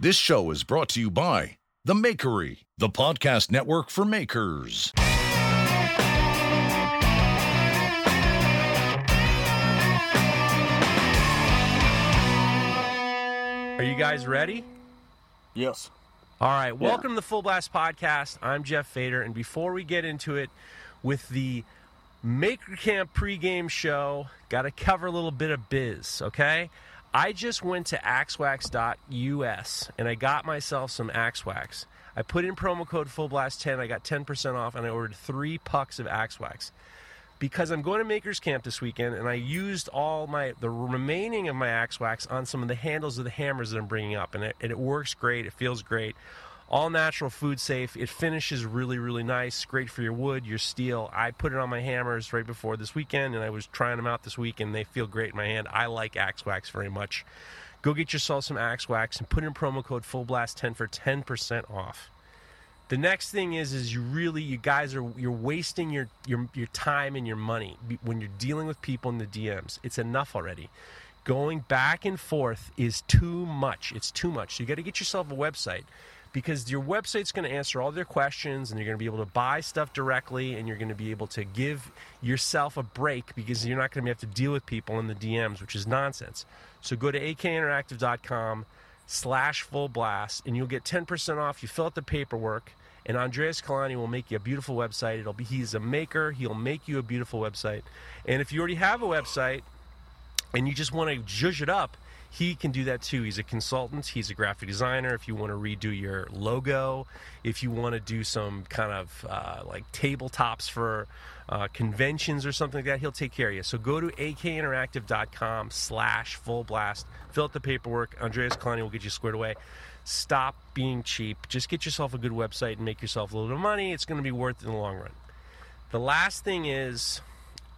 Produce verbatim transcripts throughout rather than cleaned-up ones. This show is brought to you by The Makery, the podcast network for makers. Are you guys ready? Yes. All right. Welcome yeah. to the Full Blast Podcast. I'm Jeff Fader, and before we get into it with the Maker Camp pregame show, got to cover a little bit of biz, okay? I just went to axewax dot U S, and I got myself some Axewax. I put in promo code Full Blast ten, I got ten percent off, and I ordered three pucks of Axewax. Because I'm going to Maker's Camp this weekend, and I used all my the remaining of my Axewax on some of the handles of the hammers that I'm bringing up, and it, and it works great, it feels great. All natural, food safe. It finishes really, really nice. Great for your wood, your steel. I put it on my hammers right before this weekend, and I was trying them out this week, and they feel great in my hand. I like Axewax very much. Go get yourself some Axewax and put in promo code Full Blast ten for ten percent off. The next thing is, is you really, you guys are, you're wasting your, your, your time and your money when you're dealing with people in the D Ms. It's enough already. Going back and forth is too much. It's too much. So you got to get yourself a website. Because your website's going to answer all their questions, and you're going to be able to buy stuff directly, and you're going to be able to give yourself a break because you're not going to have to deal with people in the D Ms, which is nonsense. So go to akinteractive dot com slash full blast, and you'll get ten percent off. You fill out the paperwork, and Andreas Kalani will make you a beautiful website. It'll be he's a maker. He'll make you a beautiful website. And if you already have a website and you just want to zhuzh it up, he can do that too. He's a consultant. He's a graphic designer. If you want to redo your logo, if you want to do some kind of uh, like tabletops for uh, conventions or something like that, he'll take care of you. So go to akinteractive dot com slash full blast. Fill out the paperwork. Andreas Kalani will get you squared away. Stop being cheap. Just get yourself a good website and make yourself a little bit of money. It's going to be worth it in the long run. The last thing is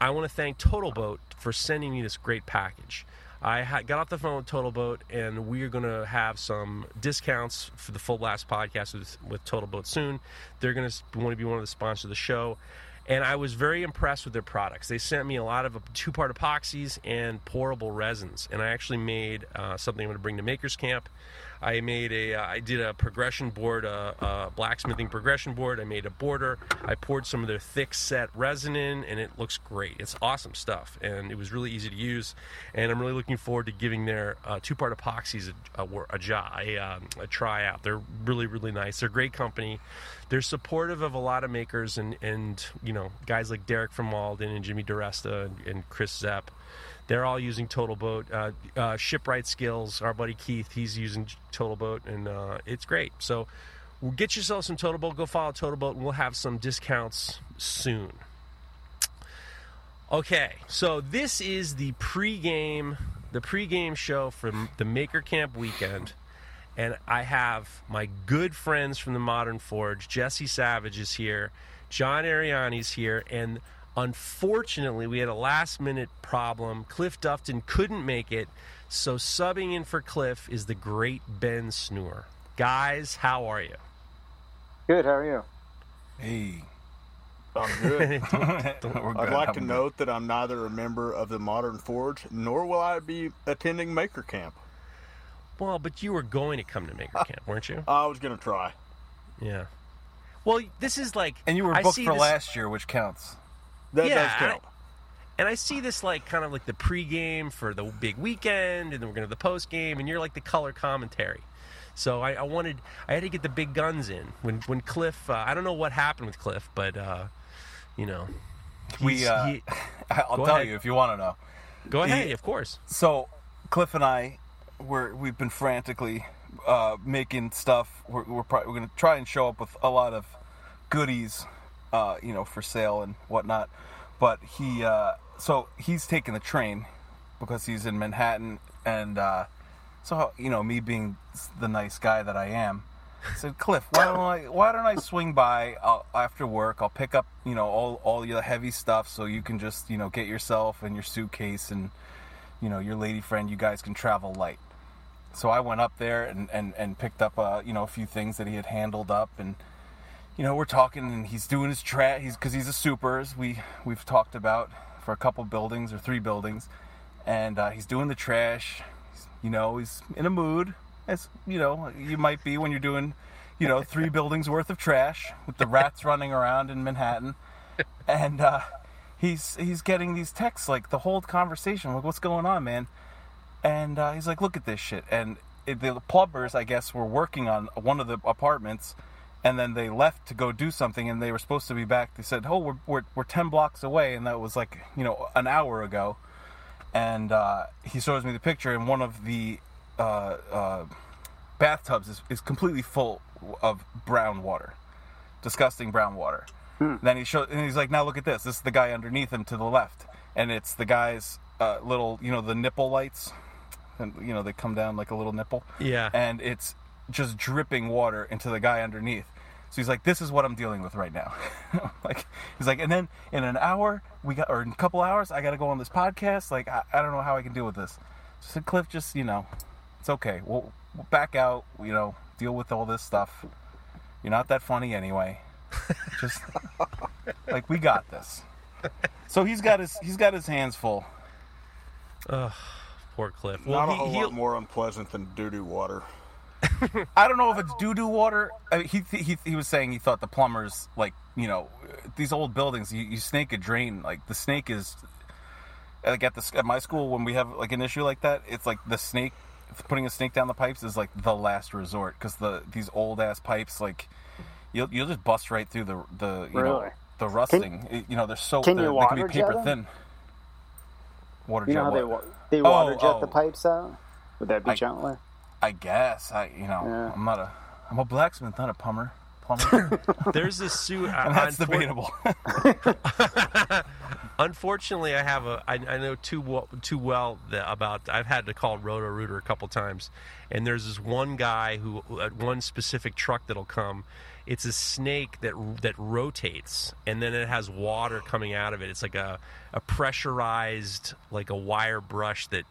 I want to thank Total Boat for sending me this great package. I got off the phone with Total Boat, and we are going to have some discounts for the Full Blast podcast with, with Total Boat soon. They're going to want to be one of the sponsors of the show. And I was very impressed with their products. They sent me a lot of two-part epoxies and pourable resins. And I actually made uh, something I'm going to bring to Maker's Camp. I made a, uh, I did a progression board, uh, a blacksmithing progression board. I made a border. I poured some of their thick set resin in, and it looks great. It's awesome stuff, and it was really easy to use. And I'm really looking forward to giving their uh, two-part epoxies a a, a, um, a try out. They're really, really nice. They're a great company. They're supportive of a lot of makers, and, and you know, guys like Derek from Walden and Jimmy DiResta and, and Chris Zepp. They're all using Total Boat. Uh, uh, Shipwright Skills, our buddy Keith, he's using Total Boat, and uh, it's great. So we'll get yourself some Total Boat. Go follow Total Boat, and we'll have some discounts soon. Okay, so this is the pregame, the pregame show from the Maker Camp weekend. And I have my good friends from the Modern Forge. Jesse Savage is here. John Ariani is here. And unfortunately, we had a last-minute problem. Cliff Dufton couldn't make it. So subbing in for Cliff is the great Ben Snure. Guys, how are you? Good. How are you? Hey. I'm good. I'd like to note that I'm neither a member of the Modern Forge, nor will I be attending Maker Camp. Well, but you were going to come to Maker Camp, weren't you? I was going to try. Yeah. Well, this is like... And you were booked for this... last year, which counts. That yeah, does count. I, and I see this like kind of like the pregame for the big weekend, and then we're going to the postgame, and you're like the color commentary. So I, I wanted... I had to get the big guns in. When when Cliff... Uh, I don't know what happened with Cliff, but, uh, you know... we. Uh, he, I'll tell ahead. you if you want to know. Go the, ahead, of course. So Cliff and I... We're, we've been frantically uh, making stuff. We're we're, probably, we're going to try and show up with a lot of goodies, uh, you know, for sale and whatnot. But he, uh, so he's taking the train because he's in Manhattan, and uh, so you know, me being the nice guy that I am, I said, Cliff, why don't I why don't I swing by I'll, after work? I'll pick up you know all all your heavy stuff so you can just you know get yourself and your suitcase and you know your lady friend. You guys can travel light. So I went up there and, and, and picked up, uh, you know, a few things that he had handled up. And, you know, we're talking, and he's doing his trash. He's because he's a super, as we, we've talked about, for a couple buildings or three buildings. And uh, he's doing the trash. He's, you know, he's in a mood. as you know you might be when you're doing, you know, three buildings worth of trash with the rats running around in Manhattan. And uh, he's he's getting these texts, like, the whole conversation, like, what's going on, man? And uh, he's like, look at this shit. And it, the plumbers, I guess, were working on one of the apartments, and then they left to go do something, and they were supposed to be back. They said, oh, we're we're, we're ten blocks away, and that was, like, you know, an hour ago. And uh, he shows me the picture, and one of the uh, uh, bathtubs is, is completely full of brown water. Disgusting brown water. Hmm. Then he shows, and he's like, now look at this. This is the guy underneath him to the left. And it's the guy's uh, little, you know, the nipple lights. And, you know, they come down like a little nipple. Yeah. And it's just dripping water into the guy underneath. So he's like, this is what I'm dealing with right now. Like, he's like, and then in an hour, we got, or in a couple hours, I got to go on this podcast. Like, I, I don't know how I can deal with this. So I said, Cliff, just, you know, it's okay. We'll, we'll back out, you know, deal with all this stuff. You're not that funny anyway. Just like, we got this. So he's got his he's got his hands full. Ugh, poor Cliff. Well, not a whole he, lot more unpleasant than doo-doo water. I don't know if it's doo-doo water. I mean, he, he he was saying he thought the plumbers, like, you know, these old buildings, you, you snake a drain. Like, the snake is, like, at the at my school, when we have, like, an issue like that, it's like the snake, putting a snake down the pipes is, like, the last resort. Because the these old-ass pipes, like, you'll you'll just bust right through the, the you really? know, the rusting. Can, you know, they're so, can they're, they can be paper thin. Water jet. You know how water. they, wa- they water oh, jet oh. the pipes out? Would that be I, gentler? I guess. I you know, yeah. I'm not a I'm a blacksmith, not a plumber. Plumber. There's this suit. Uh, and that's debatable. Unfortunately, I have a I, I know too well, too well the, about I've had to call Roto-Rooter a couple times, and there's this one guy who at one specific truck that'll come. It's a snake that that rotates, and then it has water coming out of it. It's like a, a pressurized, like a wire brush that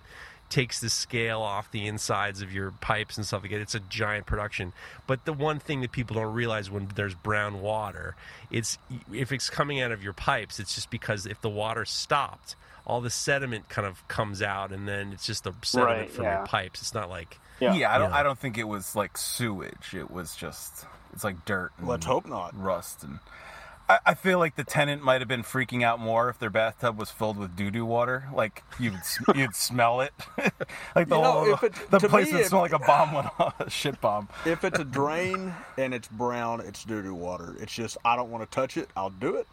takes the scale off the insides of your pipes and stuff like that. It's a giant production. But the one thing that people don't realize when there's brown water, it's if it's coming out of your pipes, it's just because if the water stopped, all the sediment kind of comes out, and then it's just the sediment right, from yeah. your pipes. It's not like yeah. yeah I don't. Know. I don't think it was like sewage. It was just. It's like dirt and let's hope not. Rust. And I, I feel like the tenant might have been freaking out more if their bathtub was filled with doo-doo water. Like, you'd, you'd smell it. Like, the you know, whole it, the place would smell like a bomb went off, a shit bomb. If it's a drain and it's brown, it's doo-doo water. It's just, I don't want to touch it. I'll do it.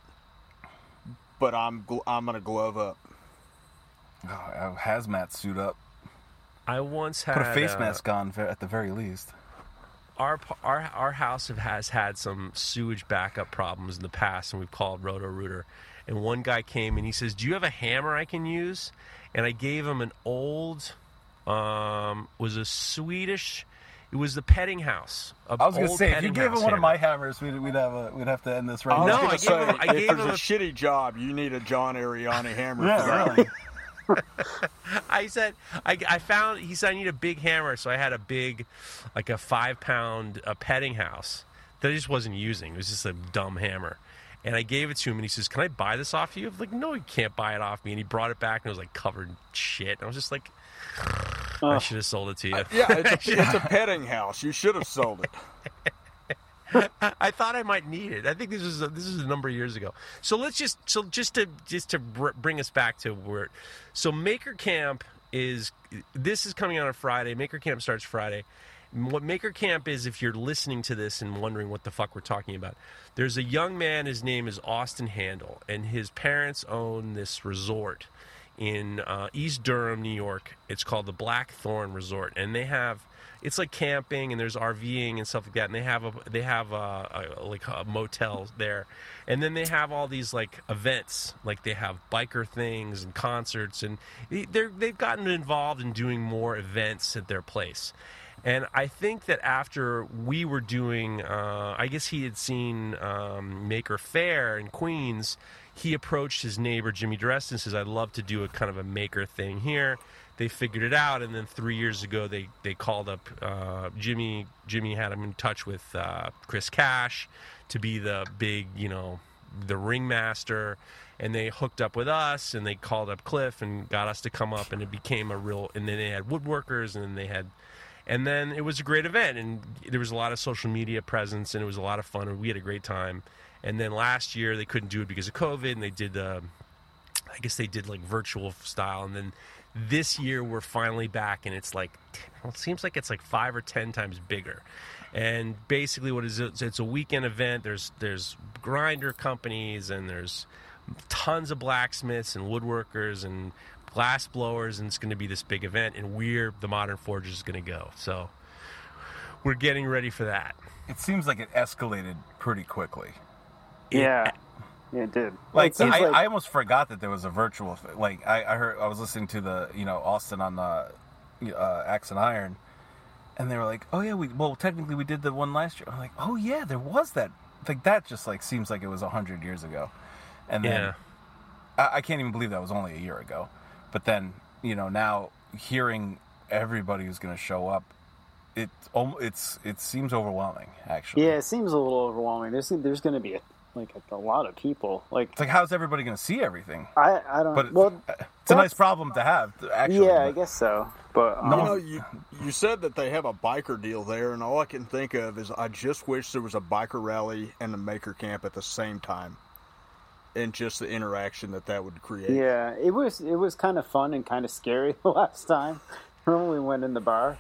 But I'm, I'm going to glove up. Oh, a hazmat suit up. I once had... Put a face uh... mask on at the very least. Our our our house has had some sewage backup problems in the past, and we've called Roto-Rooter. And one guy came and he says, "Do you have a hammer I can use?" And I gave him an old, um, was a Swedish. It was the petting house. I was going to say, if you gave him one hammer. of my hammers, we'd we'd have a, we'd have to end this right I now. No, I say, gave him. I if gave there's him a, a shitty job. You need a John Ariani hammer. Yeah, really. I said, I, I found, he said, I need a big hammer. So I had a big, like a five pound a petting house that I just wasn't using. It was just a dumb hammer. And I gave it to him, and he says, can I buy this off you? I was like, no, you can't buy it off me. And he brought it back, and it was like covered in shit. And I was just like, uh, I should have sold it to you. I, yeah, it's a, it's a petting house. You should have sold it. I thought I might need it. I think this was a, this was a number of years ago. So let's just so just to just to br- bring us back to where. So Maker Camp is this is coming out on Friday. Maker Camp starts Friday. What Maker Camp is, if you're listening to this and wondering what the fuck we're talking about, there's a young man. His name is Austin Handel, and his parents own this resort in uh, East Durham, New York. It's called the Blackthorn Resort, and they have. It's like camping, and there's RVing and stuff like that, and they have a they have a, a like a motel there, and then they have all these like events, like they have biker things and concerts, and they're they've gotten involved in doing more events at their place. And I think that after we were doing, uh, I guess he had seen um, Maker Faire in Queens, he approached his neighbor Jimmy DiResta and says, "I'd love to do a kind of a maker thing here." They figured it out, and then three years ago, they, they called up uh, Jimmy. Jimmy had him in touch with uh, Chris Cash to be the big, you know, the ringmaster, and they hooked up with us, and they called up Cliff and got us to come up, and it became a real. And then they had woodworkers, and then they had, And then it was a great event, and there was a lot of social media presence, and it was a lot of fun, and we had a great time. And then last year they couldn't do it because of COVID, and they did, uh, I guess they did like virtual style. And then this year we're finally back, and it's like, well, it seems like it's like five or ten times bigger. And basically what is it? It's a weekend event. There's there's grinder companies, and there's tons of blacksmiths and woodworkers and glass blowers, and it's going to be this big event, and we're the Modern Forge is going to go. So we're getting ready for that. It seems like it escalated pretty quickly. Yeah. Yeah, it did. Like, it I, like... I almost forgot that there was a virtual. Like I, I heard, I was listening to the, you know, Austin on the uh, Axe and Iron, and they were like, "Oh yeah, we well technically we did the one last year." I'm like, "Oh yeah, there was that." Like that just like seems like it was a hundred years ago, and then yeah. I, I can't even believe that was only a year ago. But then you know now hearing everybody who's going to show up, it it's it seems overwhelming actually. Yeah, it seems a little overwhelming. There's there's going to be a like a, a lot of people. Like, it's like, how's everybody going to see everything? I, I don't know. But well, it's, it's a nice problem to have, actually. Yeah, but I guess so. But um, no, you know, you, you said that they have a biker deal there, and all I can think of is I just wish there was a biker rally and a maker camp at the same time, and just the interaction that that would create. Yeah, it was it was kind of fun and kind of scary the last time. Remember we went in the bar?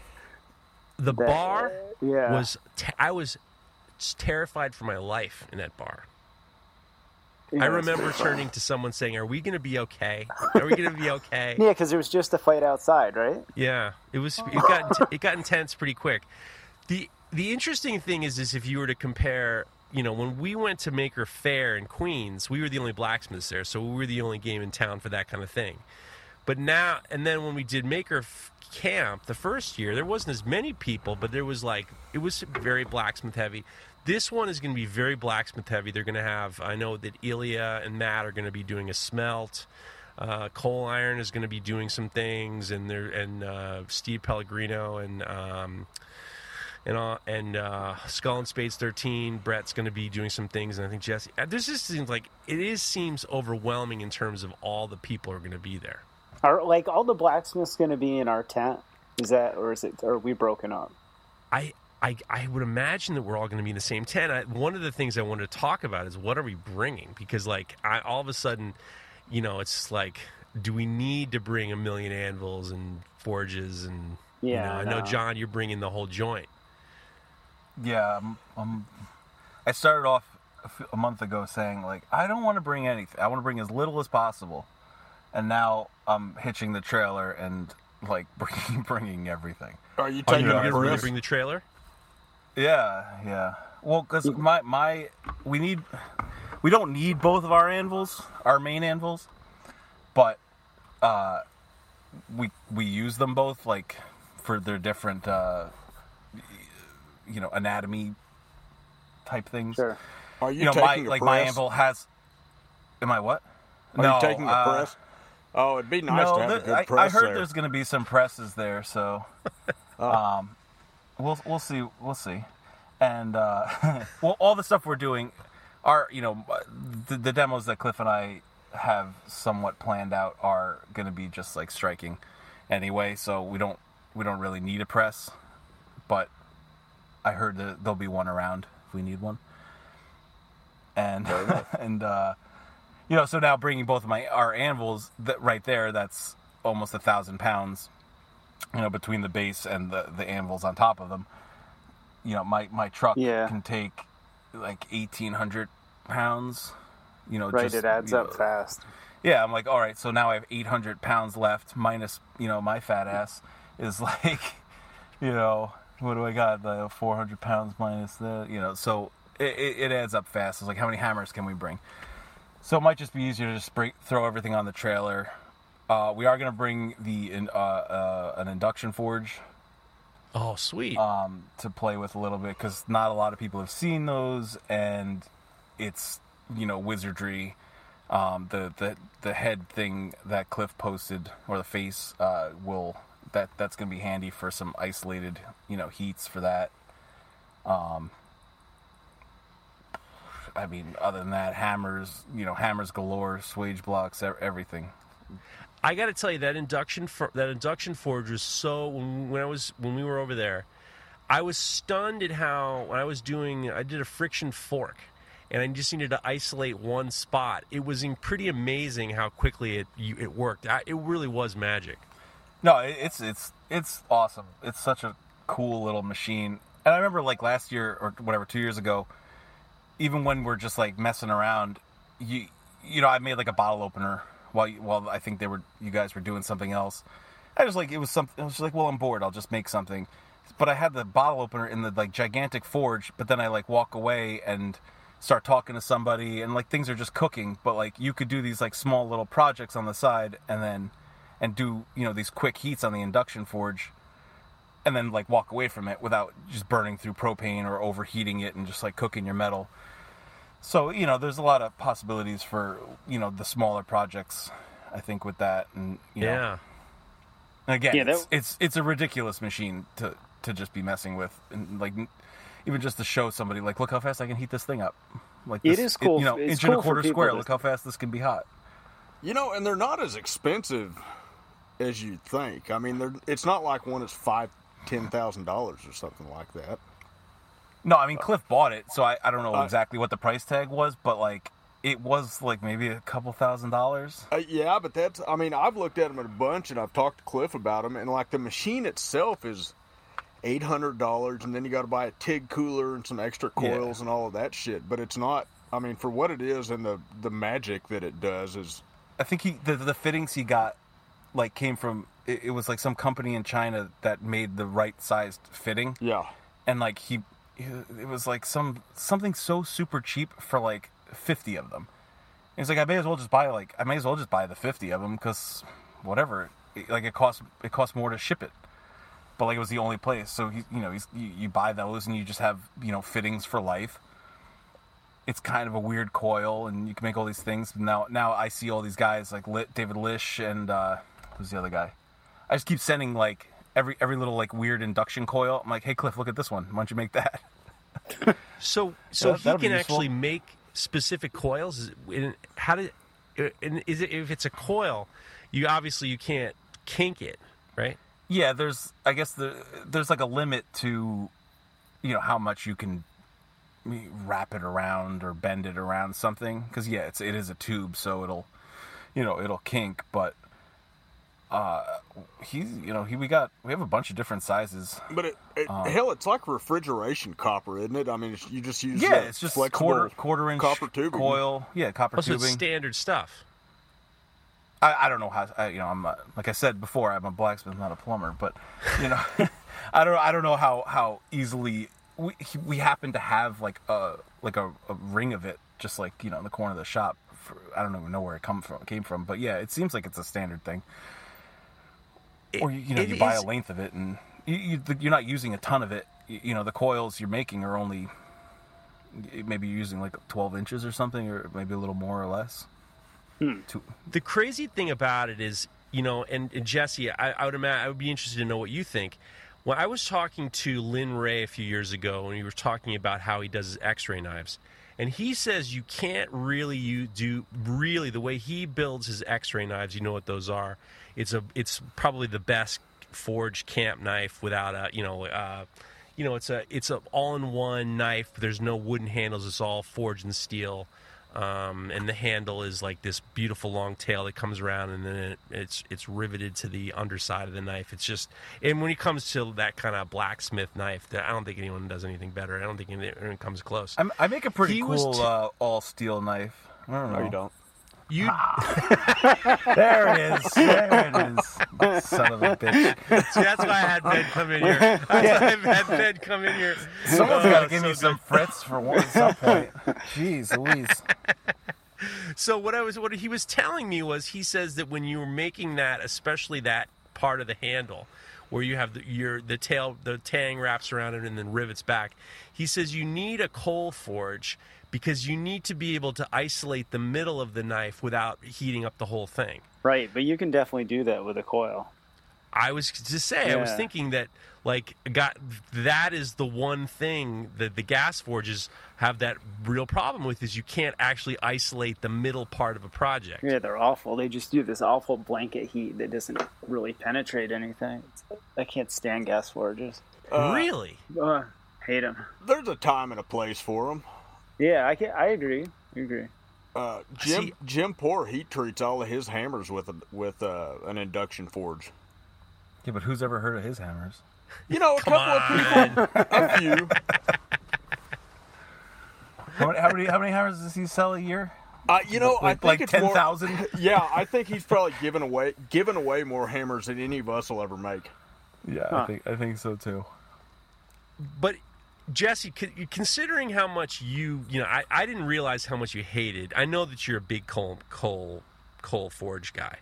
The that, bar uh, yeah. was... T- I was terrified for my life in that bar. Yeah, I remember turning to someone saying, "Are we going to be okay? Are we going to be okay?" Yeah, because there was just a fight outside, right? Yeah, it was. It got it got intense pretty quick. the The interesting thing is, is if you were to compare, you know, when we went to Maker Faire in Queens, we were the only blacksmiths there, so we were the only game in town for that kind of thing. But now, and then when we did Maker Camp the first year, there wasn't as many people, but there was like it was very blacksmith heavy. This one is going to be very blacksmith heavy. They're going to have, I know that Ilya and Matt are going to be doing a smelt. Uh, Cole Iron is going to be doing some things, and there and uh, Steve Pellegrino and um, and uh, and uh, Skull and Spades thirteen. Brett's going to be doing some things, and I think Jesse. This just seems like it is seems overwhelming in terms of all the people are going to be there. Are like all the blacksmiths going to be in our tent? Is that or is it? Or are we broken up? I. I, I would imagine that we're all going to be in the same tent. I, one of the things I wanted to talk about is what are we bringing? Because, like, I, all of a sudden, you know, it's like, do we need to bring a million anvils and forges? And, yeah, you know, I know, no. John, you're bringing the whole joint. Yeah. I'm, I'm, I started off a, few, a month ago saying, like, I don't want to bring anything. I want to bring as little as possible. And now I'm hitching the trailer and, like, bringing, bringing everything. Are you taking oh, you going to bring the trailer? Yeah, yeah. Well, because my, my, we need, we don't need both of our anvils, our main anvils, but uh, we we use them both, like, for their different, uh, you know, anatomy type things. Sure. Are you, you know, taking my, a like, press? My anvil has, am I what? Are no, you taking uh, a press? Oh, it'd be nice no, to have there, a good I, press I heard there. There's going to be some presses there, so, oh. um... We'll we'll see we'll see, and uh, well, all the stuff we're doing are you know the, the demos that Cliff and I have somewhat planned out are going to be just like striking anyway, so we don't we don't really need a press, but I heard that there'll be one around if we need one, and and uh, you know so now bringing both of my our anvils that right there that's almost a thousand pounds. You know, between the base and the, the anvils on top of them, you know, my, my truck yeah. can take like eighteen hundred pounds, you know. Right, just, it adds up know. fast. Yeah, I'm like, all right, so now I have eight hundred pounds left minus, you know, my fat ass is like, you know, what do I got? The like four hundred pounds minus the, you know, so it, it, it adds up fast. It's like, how many hammers can we bring? So it might just be easier to just break, throw everything on the trailer. Uh, we are going to bring the uh, uh, an induction forge. Oh, sweet! Um, to play with a little bit because not a lot of people have seen those, and it's you know wizardry. Um, the, the the head thing that Cliff posted or the face uh, will that that's going to be handy for some isolated you know heats for that. Um, I mean, other than that, hammers you know hammers galore, swage blocks, everything. I got to tell you that induction for, that induction forge was so when, when I was when we were over there, I was stunned at how when I was doing I did a friction fork, and I just needed to isolate one spot. It was pretty amazing how quickly it you, it worked. I, it really was magic. No, it's it's it's awesome. It's such a cool little machine. And I remember like last year or whatever, two years ago, even when we're just like messing around, you you know I made like a bottle opener while you, while I think they were you guys were doing something else. I was like it was something. I was just like, well, I'm bored. I'll just make something. But I had the bottle opener in the like gigantic forge. But then I like walk away and start talking to somebody, and like things are just cooking. But like you could do these like small little projects on the side, and then and do you know these quick heats on the induction forge. And then, like, walk away from it without just burning through propane or overheating it and just, like, cooking your metal. So, you know, there's a lot of possibilities for, you know, the smaller projects, I think, with that. And, you know, yeah. Again, yeah, that... it's, it's it's a ridiculous machine to, to just be messing with. And, like, even just to show somebody, like, look how fast I can heat this thing up. Like this, It is cool. It, you know, it's inch cool and a quarter square. To... Look how fast this can be hot. You know, and they're not as expensive as you'd think. I mean, they're it's not like one is five ten thousand dollars or something like that. No, I mean Cliff bought it, so I, I don't know exactly what the price tag was, but like it was like maybe a couple thousand dollars. Uh, yeah, but that's I mean I've looked at them a bunch and I've talked to Cliff about them, and like the machine itself is eight hundred dollars, and then you got to buy a TIG cooler and some extra coils yeah. and all of that shit. But it's not. I mean, for what it is and the the magic that it does is. I think he the, the fittings he got like came from. It was like some company in China that made the right sized fitting. Yeah, and like he, it was like some something so super cheap for like fifty of them. He's like, I may as well just buy like I may as well just buy the fifty of them because whatever, it, like it costs it costs more to ship it. But like it was the only place, so he, you know, he's, you, you buy those and you just have you know fittings for life. It's kind of a weird coil, and you can make all these things. Now now I see all these guys like David Lish and uh, who's the other guy. I just keep sending, like, every every little, like, weird induction coil. I'm like, hey, Cliff, look at this one. Why don't you make that? so so yeah, that, he can actually make specific coils? How did, and is it, if it's a coil, you obviously you can't kink it, right? Yeah, there's, I guess, the, there's, like, a limit to, you know, how much you can wrap it around or bend it around something. Because, yeah, it's, it is a tube, so it'll, you know, it'll kink, but... Uh, he's, you know, he, we got, we have a bunch of different sizes. But it, it, um, hell, it's like refrigeration copper, isn't it? I mean, it's, you just use yeah, it's just quarter quarter inch copper tubing. Coil. Yeah, copper also tubing. It's standard stuff. I, I don't know how. I, you know, I'm not, like I said before, I'm a blacksmith, not a plumber. But you know, I don't I don't know how, how easily we we happen to have like a like a, a ring of it, just like you know, in the corner of the shop. For, I don't even know where it come from came from, but yeah, it seems like it's a standard thing. Or, you know, you buy a length of it, and you, you, you're not using a ton of it. You, you know, the coils you're making are only, maybe you're using like twelve inches or something, or maybe a little more or less. Hmm. The crazy thing about it is, you know, and, and Jesse, I, I would imagine, I would be interested to know what you think. When I was talking to Lynn Ray a few years ago, and we were talking about how he does his X-ray knives, and he says you can't really you do, really, the way he builds his X-ray knives, you know what those are. It's a it's probably the best forge camp knife without a you know uh, you know it's a it's a all in one knife. There's no wooden handles. It's all forged and steel, um, and the handle is like this beautiful long tail that comes around, and then it, it's it's riveted to the underside of the knife. It's just and when it comes to that kind of blacksmith knife, I don't think anyone does anything better. I don't think anyone comes close. I'm, I make a pretty he cool t- uh, all steel knife. I don't know. No, you don't. You... there it is. There it is. Son of a bitch. See, that's why I had Ben come in here. That's yeah. why I had Ben come in here. Someone's oh, got to give so me good. Some frets for one some point. Jeez Louise. So what I was, what he was telling me was, he says that when you were making that, especially that part of the handle, where you have the, your the tail, the tang wraps around it and then rivets back, he says you need a coal forge. Because you need to be able to isolate the middle of the knife without heating up the whole thing. Right, but you can definitely do that with a coil. I was to say, yeah. I was thinking that, like, got that is the one thing that the gas forges have that real problem with, is you can't actually isolate the middle part of a project. Yeah, they're awful. They just do this awful blanket heat that doesn't really penetrate anything. I can't stand gas forges. Uh, really? Uh, hate them. There's a time and a place for them. Yeah, I can, I agree. I agree. Uh, Jim See, Jim Poor heat treats all of his hammers with a, with uh, an induction forge. Yeah, but who's ever heard of his hammers? You know, a Come couple on. of people. A few. How many, how many how many hammers does he sell a year? Uh, you know, like, I think like it's ten thousand. Yeah, I think he's probably given away given away more hammers than any of us will ever make. Yeah, huh. I think I think so too. But Jesse, considering how much you, you know, I, I didn't realize how much you hated. I know that you're a big coal coal coal forge guy.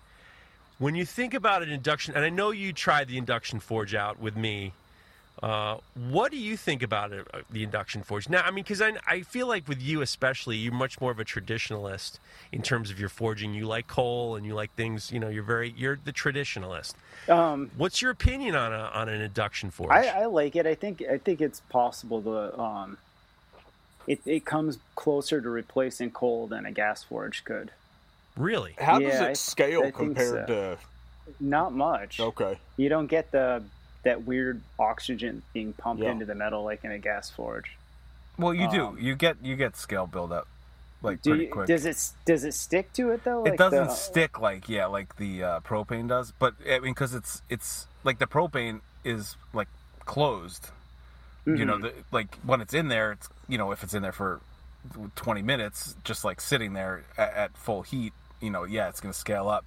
When you think about an induction, and I know you tried the induction forge out with me, uh, what do you think about it, the induction forge? Now, I mean, because I, I feel like with you especially, you're much more of a traditionalist in terms of your forging. You like coal and you like things, you know, you're very, you're the traditionalist. Um, What's your opinion on a, on an induction forge? I, I like it. I think I think it's possible to, um, it, it comes closer to replacing coal than a gas forge could. Really? How yeah, does it scale I, I compared so. to? Not much. Okay. You don't get the that weird oxygen being pumped yeah. into the metal like in a gas forge. Well, you um, do. You get you get scale buildup, like pretty you, quick. Does it does it stick to it though? It like doesn't the... stick like yeah, like the uh, propane does. But I mean, because it's it's like the propane is like closed. Mm-hmm. You know, the, like when it's in there, it's you know if it's in there for twenty minutes, just like sitting there at, at full heat. You know, yeah, it's going to scale up,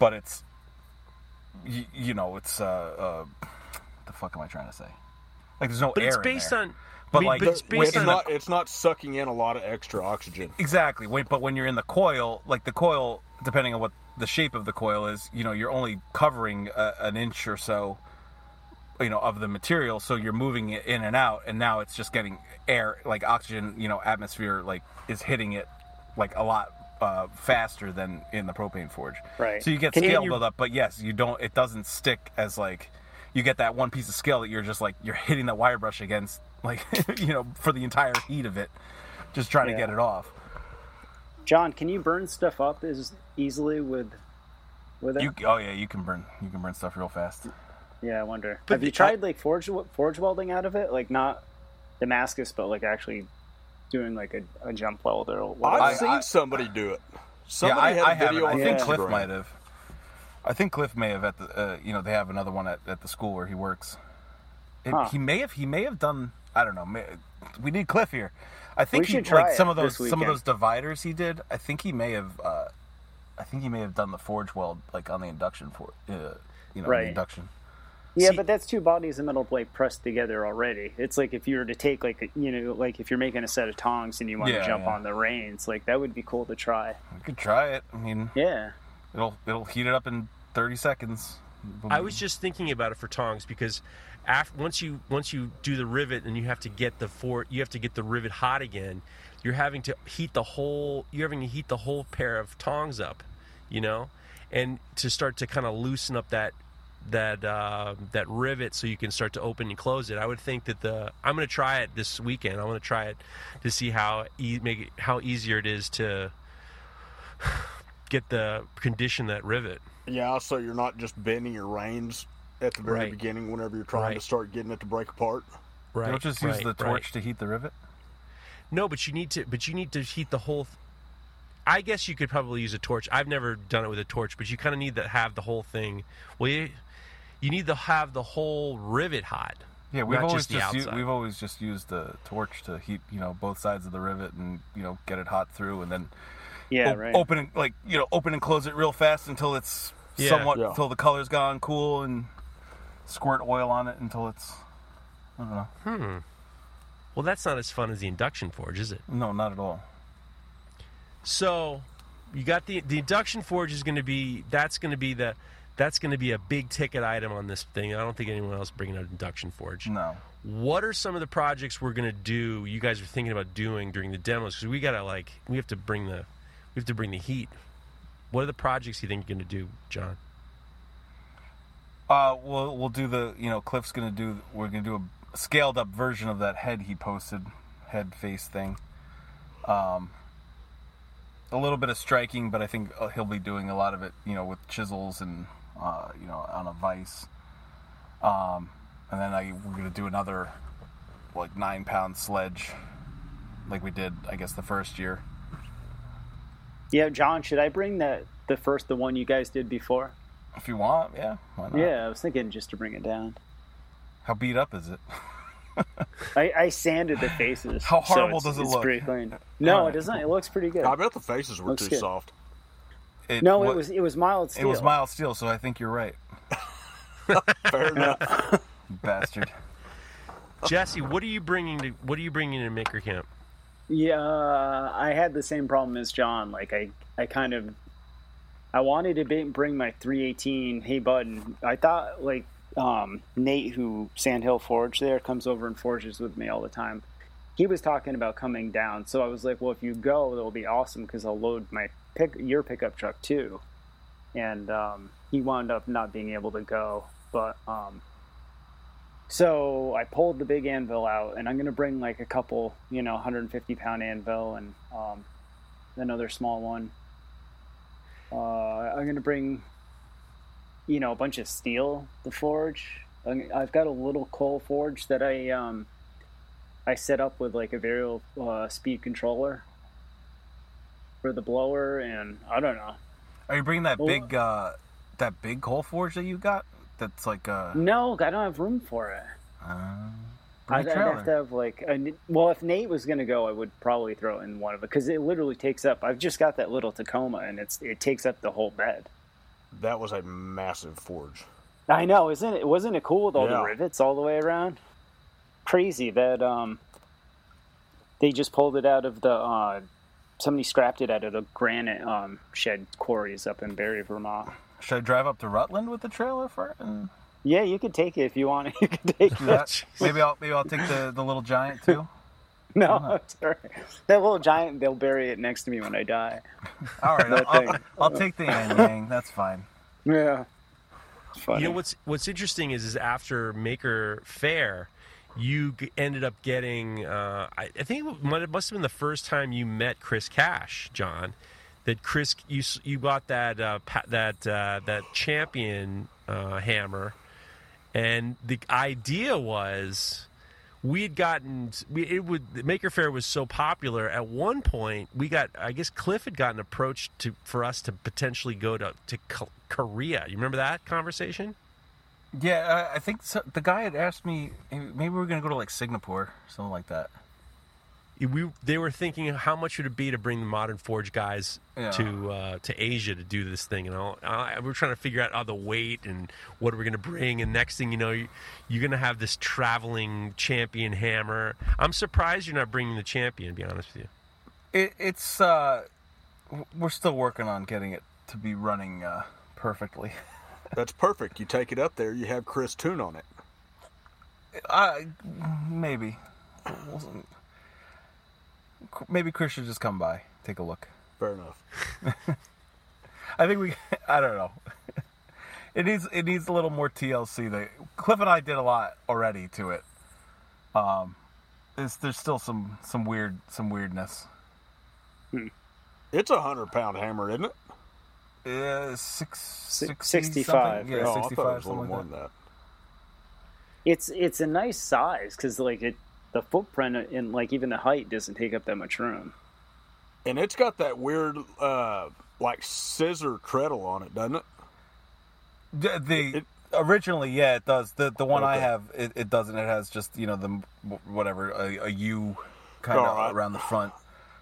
but it's, you, you know, it's, uh, uh, what the fuck am I trying to say? Like, there's no but air it's based in there. on, but I mean, like, but it's, based it's on not, the... it's not sucking in a lot of extra oxygen. Exactly. Wait, but when you're in the coil, like the coil, depending on what the shape of the coil is, you know, you're only covering a, an inch or so, you know, of the material. So you're moving it in and out, and now it's just getting air, like oxygen, you know, atmosphere, like is hitting it like a lot Uh, faster than in the propane forge, right? So you get scale build up, but yes, you don't. It doesn't stick as like you get that one piece of scale that you're just like you're hitting that wire brush against, like you know, for the entire heat of it, just trying yeah. to get it off. John, can you burn stuff up as easily with with it? You, oh yeah, you can burn you can burn stuff real fast. Yeah, I wonder. But Have you tried I, like forge forge welding out of it? Like not Damascus, but like actually. doing like a, a jump weld or whatever. I've seen I, somebody do it. Somebody yeah, I, had a I video. I think Instagram. Cliff might have. I think Cliff may have at the. Uh, you know, they have another one at, at the school where he works. It, huh. He may have. He may have done. I don't know. May, we need Cliff here. I think he like some of those some of those dividers he did. I think he may have. Uh, I think he may have done the forge weld like on the induction for. Uh, you know, right. the induction. Yeah, See, but that's two bodies of metal plate pressed together already. It's like if you were to take, like, a, you know, like if you're making a set of tongs and you want yeah, to jump yeah. on the reins, like that would be cool to try. You could try it. I mean, yeah, it'll it'll heat it up in thirty seconds. I was just thinking about it for tongs because after, once you once you do the rivet and you have to get the for you have to get the rivet hot again, you're having to heat the whole you're having to heat the whole pair of tongs up, you know, and to start to kind of loosen up that. that uh that rivet so you can start to open and close it. I would think that the I'm going to try it this weekend. I want to try it to see how e- make it, how easier it is to get the condition that rivet. Yeah, so you're not just bending your reins at the very right. beginning whenever you're trying right. to start getting it to break apart. Right. Don't just use right. the torch right. to heat the rivet. No, but you need to but you need to heat the whole th- I guess you could probably use a torch. I've never done it with a torch, but you kind of need to have the whole thing. Well, you, you need to have the whole rivet hot. Yeah, we've always just, just u- we've always just used the torch to heat, you know, both sides of the rivet and, you know, get it hot through and then yeah, o- right. open and like, you know, open and close it real fast until it's yeah, somewhat yeah. until the color's gone cool and squirt oil on it until it's I don't know. Hmm. Well, that's not as fun as the induction forge, is it? No, not at all. So, you got the the induction forge is going to be that's going to be the that's going to be a big ticket item on this thing. I don't think anyone else is bringing out induction forge. No. What are some of the projects we're going to do? You guys are thinking about doing during the demos because we got to like we have to bring the we have to bring the heat. What are the projects you think you're going to do, John? Uh, we'll we'll do the you know Cliff's gonna do we're gonna do a scaled up version of that head he posted, head face thing. Um, a little bit of striking, but I think he'll be doing a lot of it, you know, with chisels and uh, you know on a vise. Um, and then I we're gonna do another like nine pound sledge, like we did I guess the first year. Yeah, John, should I bring that the first the one you guys did before? If you want, yeah. Why not? Yeah, I was thinking just to bring it down. How beat up is it? I, I sanded the faces. How horrible so does it it's look? It's pretty clean. No, right. It doesn't. It looks pretty good. I bet the faces were looks too good. Soft. It, no, what, it was it was mild steel. It was mild steel, so I think you're right. Fair enough, bastard. Jesse, what are you bringing to what are you bringing to Maker Camp? Yeah, uh, I had the same problem as John. Like I, I kind of. I wanted to bring my three eighteen Hey Bud. I thought, like, um, Nate, who Sandhill Forge there, comes over and forges with me all the time. He was talking about coming down. So I was like, well, if you go, that'll be awesome because I'll load my pick your pickup truck too. And um, he wound up not being able to go. But um, so I pulled the big anvil out, and I'm going to bring, like, a couple, you know, one hundred fifty pound anvil and um, another small one. Uh, I'm going to bring, you know, a bunch of steel, the forge. I've got a little coal forge that I um, I set up with, like, a variable uh, speed controller for the blower, and I don't know. Are you bringing that well, big uh, that big coal forge that you got? That's like a... No, I don't have room for it. Uh, I'd, I'd have to have, like... A, well, if Nate was going to go, I would probably throw in one of it, because it literally takes up... I've just got that little Tacoma, and it's it takes up the whole bed. That was a massive forge. I know, isn't it? Wasn't it cool with all yeah. the rivets all the way around? Crazy that um, they just pulled it out of the... Uh, somebody scrapped it out of the granite um, shed quarries up in Barry, Vermont. Should I drive up to Rutland with the trailer for it? And... Yeah, you could take it if you want it. You could take that. Maybe I'll maybe I'll take the, the little giant too. No, it's all right. That little giant, they'll bury it next to me when I die. All right, I'll, I'll, I'll take the An Yang. That's fine. Yeah. You know what's what's interesting is is after Maker Faire, you ended up getting. Uh, I, I think it must, it must have been the first time you met Chris Cash, John. That Chris, you you got that uh, pa- that uh, that champion uh, hammer, and the idea was we had gotten we it would Maker Faire was so popular at one point we got I guess Cliff had gotten approached to for us to potentially go to to Korea. You remember that conversation? Yeah, I, I think so, the guy had asked me maybe we were going to go to like Singapore, something like that. We they were thinking how much would it be to bring the Modern Forge guys yeah. to uh, to Asia to do this thing, and all uh, we we're trying to figure out all the weight and what are we going to bring. And next thing you know, you, you're going to have this traveling champion hammer. I'm surprised you're not bringing the champion. To be honest with you, it, it's uh, we're still working on getting it to be running uh, perfectly. That's perfect. You take it up there, you have Chris tune on it. I maybe. Maybe Chris should just come by, take a look. Fair enough. I think we. I don't know. It needs it needs a little more T L C. They, Cliff and I did a lot already to it. Um, it's, there's still some some weird some weirdness. It's a hundred pound hammer, isn't it? Yeah, six, six sixty-five. Yeah, oh, sixty-five. I thought it was a little more than that. It's it's a nice size because like it. The footprint and, like, even the height doesn't take up that much room. And it's got that weird, uh, like, scissor treadle on it, doesn't it? The, the it, Originally, yeah, it does. The the one okay. I have, it, it doesn't. It has just, you know, the whatever, a, a U kind of right. around the front.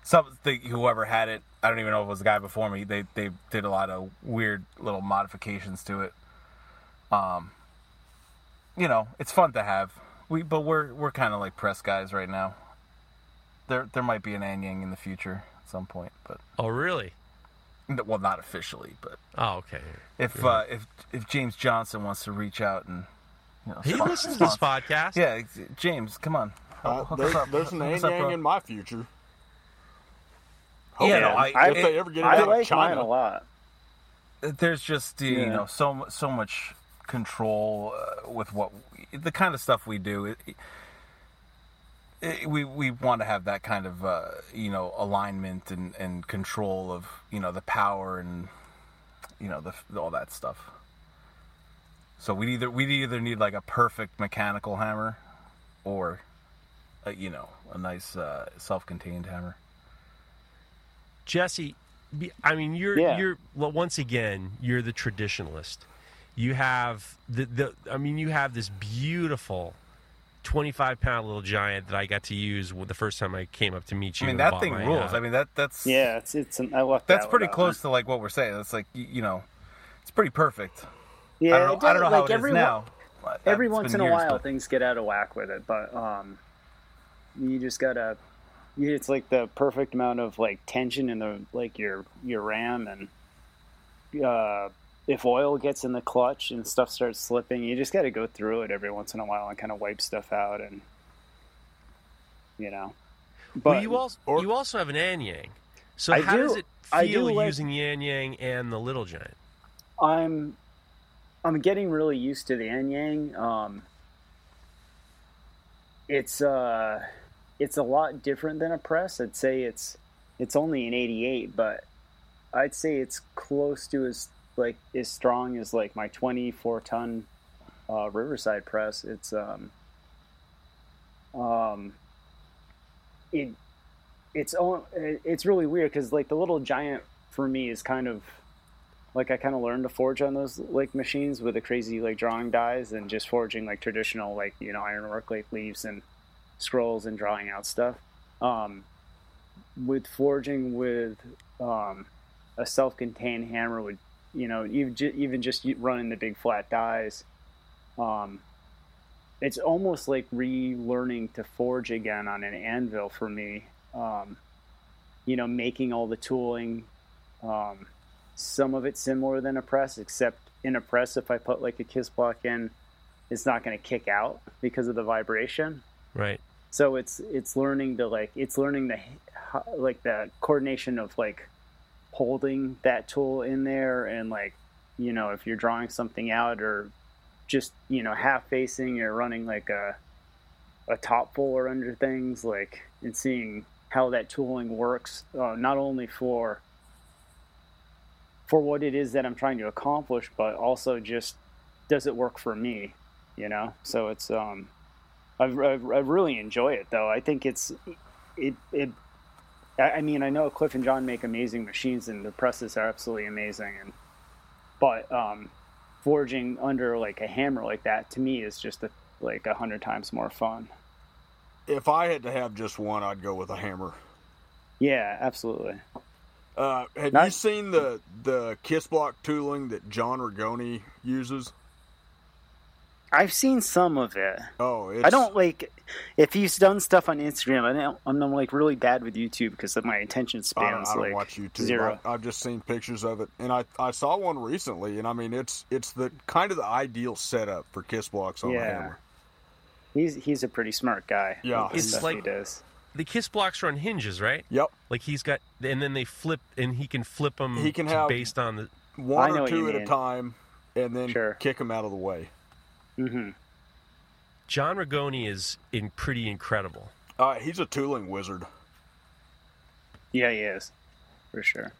Some the, Whoever had it, I don't even know if it was the guy before me, they, they did a lot of weird little modifications to it. Um, You know, it's fun to have. We but we're we're kind of like press guys right now. There there might be an An Yang in the future at some point, but oh really? No, well, not officially, but oh okay. If yeah. uh, if if James Johnson wants to reach out and you know, he sponsor, listens to this podcast. Yeah, James, come on. Uh, there's up. there's an An Yang in my future. Hope yeah, no, I, if it, they ever get it I out like of China mine a lot. There's just you yeah. know so so much control uh, with what we, the kind of stuff we do. It, it, it, we we want to have that kind of uh, you know alignment and, and control of you know the power and you know the all that stuff. So we either we either need like a perfect mechanical hammer, or a, you know a nice uh, self-contained hammer. Jesse, I mean you're yeah. you're well, once again you're the traditionalist. You have the the I mean you have this beautiful twenty-five pound little giant that I got to use the first time I came up to meet you. I mean that thing rules. I mean that that's yeah it's it's an, I lucked that's out pretty out close to like what we're saying. It's like you, you know it's pretty perfect. Yeah, I don't know, I don't know like how every, it is now. Every once in a years, while, but... things get out of whack with it, but um, you just gotta. It's like the perfect amount of like tension in the like your your ram, and uh, if oil gets in the clutch and stuff starts slipping, you just gotta go through it every once in a while and kind of wipe stuff out, and you know. But well, you also or, you also have an An Yang, so I how do, does it feel do using like, the An Yang and the Little Giant? I'm. I'm getting really used to the An Yang. Um, it's uh, it's a lot different than a press. I'd say it's it's only an eighty-eight, but I'd say it's close to as like as strong as like my twenty-four ton uh, Riverside press. It's um, um, it it's it's really weird because like the Little Giant for me is kind of. Like I kind of learned to forge on those like machines with the crazy like drawing dies and just forging like traditional like you know ironwork like leaves and scrolls and drawing out stuff. Um, with forging with um, a self-contained hammer would you know even even just running the big flat dies, um, it's almost like relearning to forge again on an anvil for me. Um, you know, making all the tooling. Um, Some of it similar than a press, except in a press, if I put like a kiss block in, it's not going to kick out because of the vibration. Right. So it's it's learning to like it's learning the like the coordination of like holding that tool in there and like you know if you're drawing something out or just you know half facing or running like a a top puller under things like and seeing how that tooling works uh, not only for. for what it is that I'm trying to accomplish, but also just does it work for me, you know? So it's, um, I've, I've, I really enjoy it though. I think it's, it, it, I mean, I know Cliff and John make amazing machines and the presses are absolutely amazing. And, but, um, forging under like a hammer like that to me is just a, like a hundred times more fun. If I had to have just one, I'd go with a hammer. Yeah, absolutely. Uh, have nice. you seen the, the kiss block tooling that John Rigoni uses? I've seen some of it. Oh, it's... I don't like if he's done stuff on Instagram. I don't, I'm like really bad with YouTube because of my attention span is like I don't, I don't like watch YouTube. Zero. I, I've just seen pictures of it, and I, I saw one recently, and I mean it's it's the kind of the ideal setup for kiss blocks on yeah. a hammer. He's he's a pretty smart guy. Yeah, it's like he does. The kiss blocks are on hinges, right? Yep. Like he's got, and then they flip, and he can flip them. He can have based on the one or two at a time, and then sure. kick them out of the way. Mm-hmm. John Rigoni is in pretty incredible. Uh, he's a tooling wizard. Yeah, he is, for sure.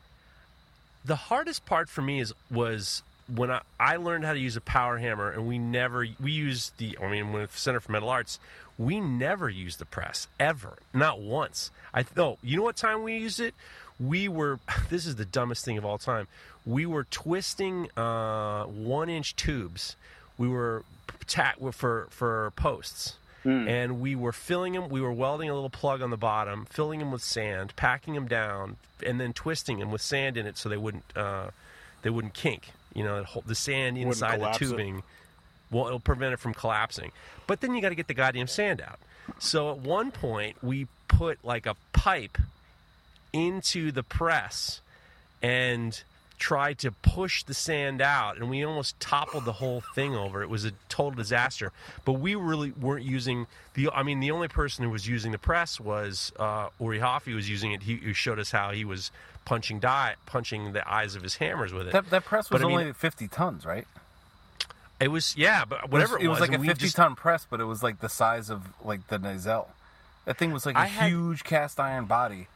The hardest part for me is was when I, I learned how to use a power hammer, and we never we used the. I mean, with Center for Metal Arts. We never used the press, ever. Not once. I thought, you know what time we used it? We were, this is the dumbest thing of all time. We were twisting uh, one-inch tubes. We were ta- for, for posts. Mm. And we were filling them. We were welding a little plug on the bottom, filling them with sand, packing them down, and then twisting them with sand in it so they wouldn't uh, they wouldn't kink. You know, the sand inside the tubing. It. Well, it'll prevent it from collapsing. But then you got to get the goddamn sand out. So at one point, we put like a pipe into the press and tried to push the sand out. And we almost toppled the whole thing over. It was a total disaster. But we really weren't using the. I mean, the only person who was using the press was uh, Uri Hoffi was using it. He, he showed us how he was punching die, punching the eyes of his hammers with it. That, that press was but, only I mean, fifty tons, right? It was, yeah, but whatever it was. It was like a fifty-ton just... press, but it was like the size of like the Nizelle. That thing was like a I huge had... cast iron body,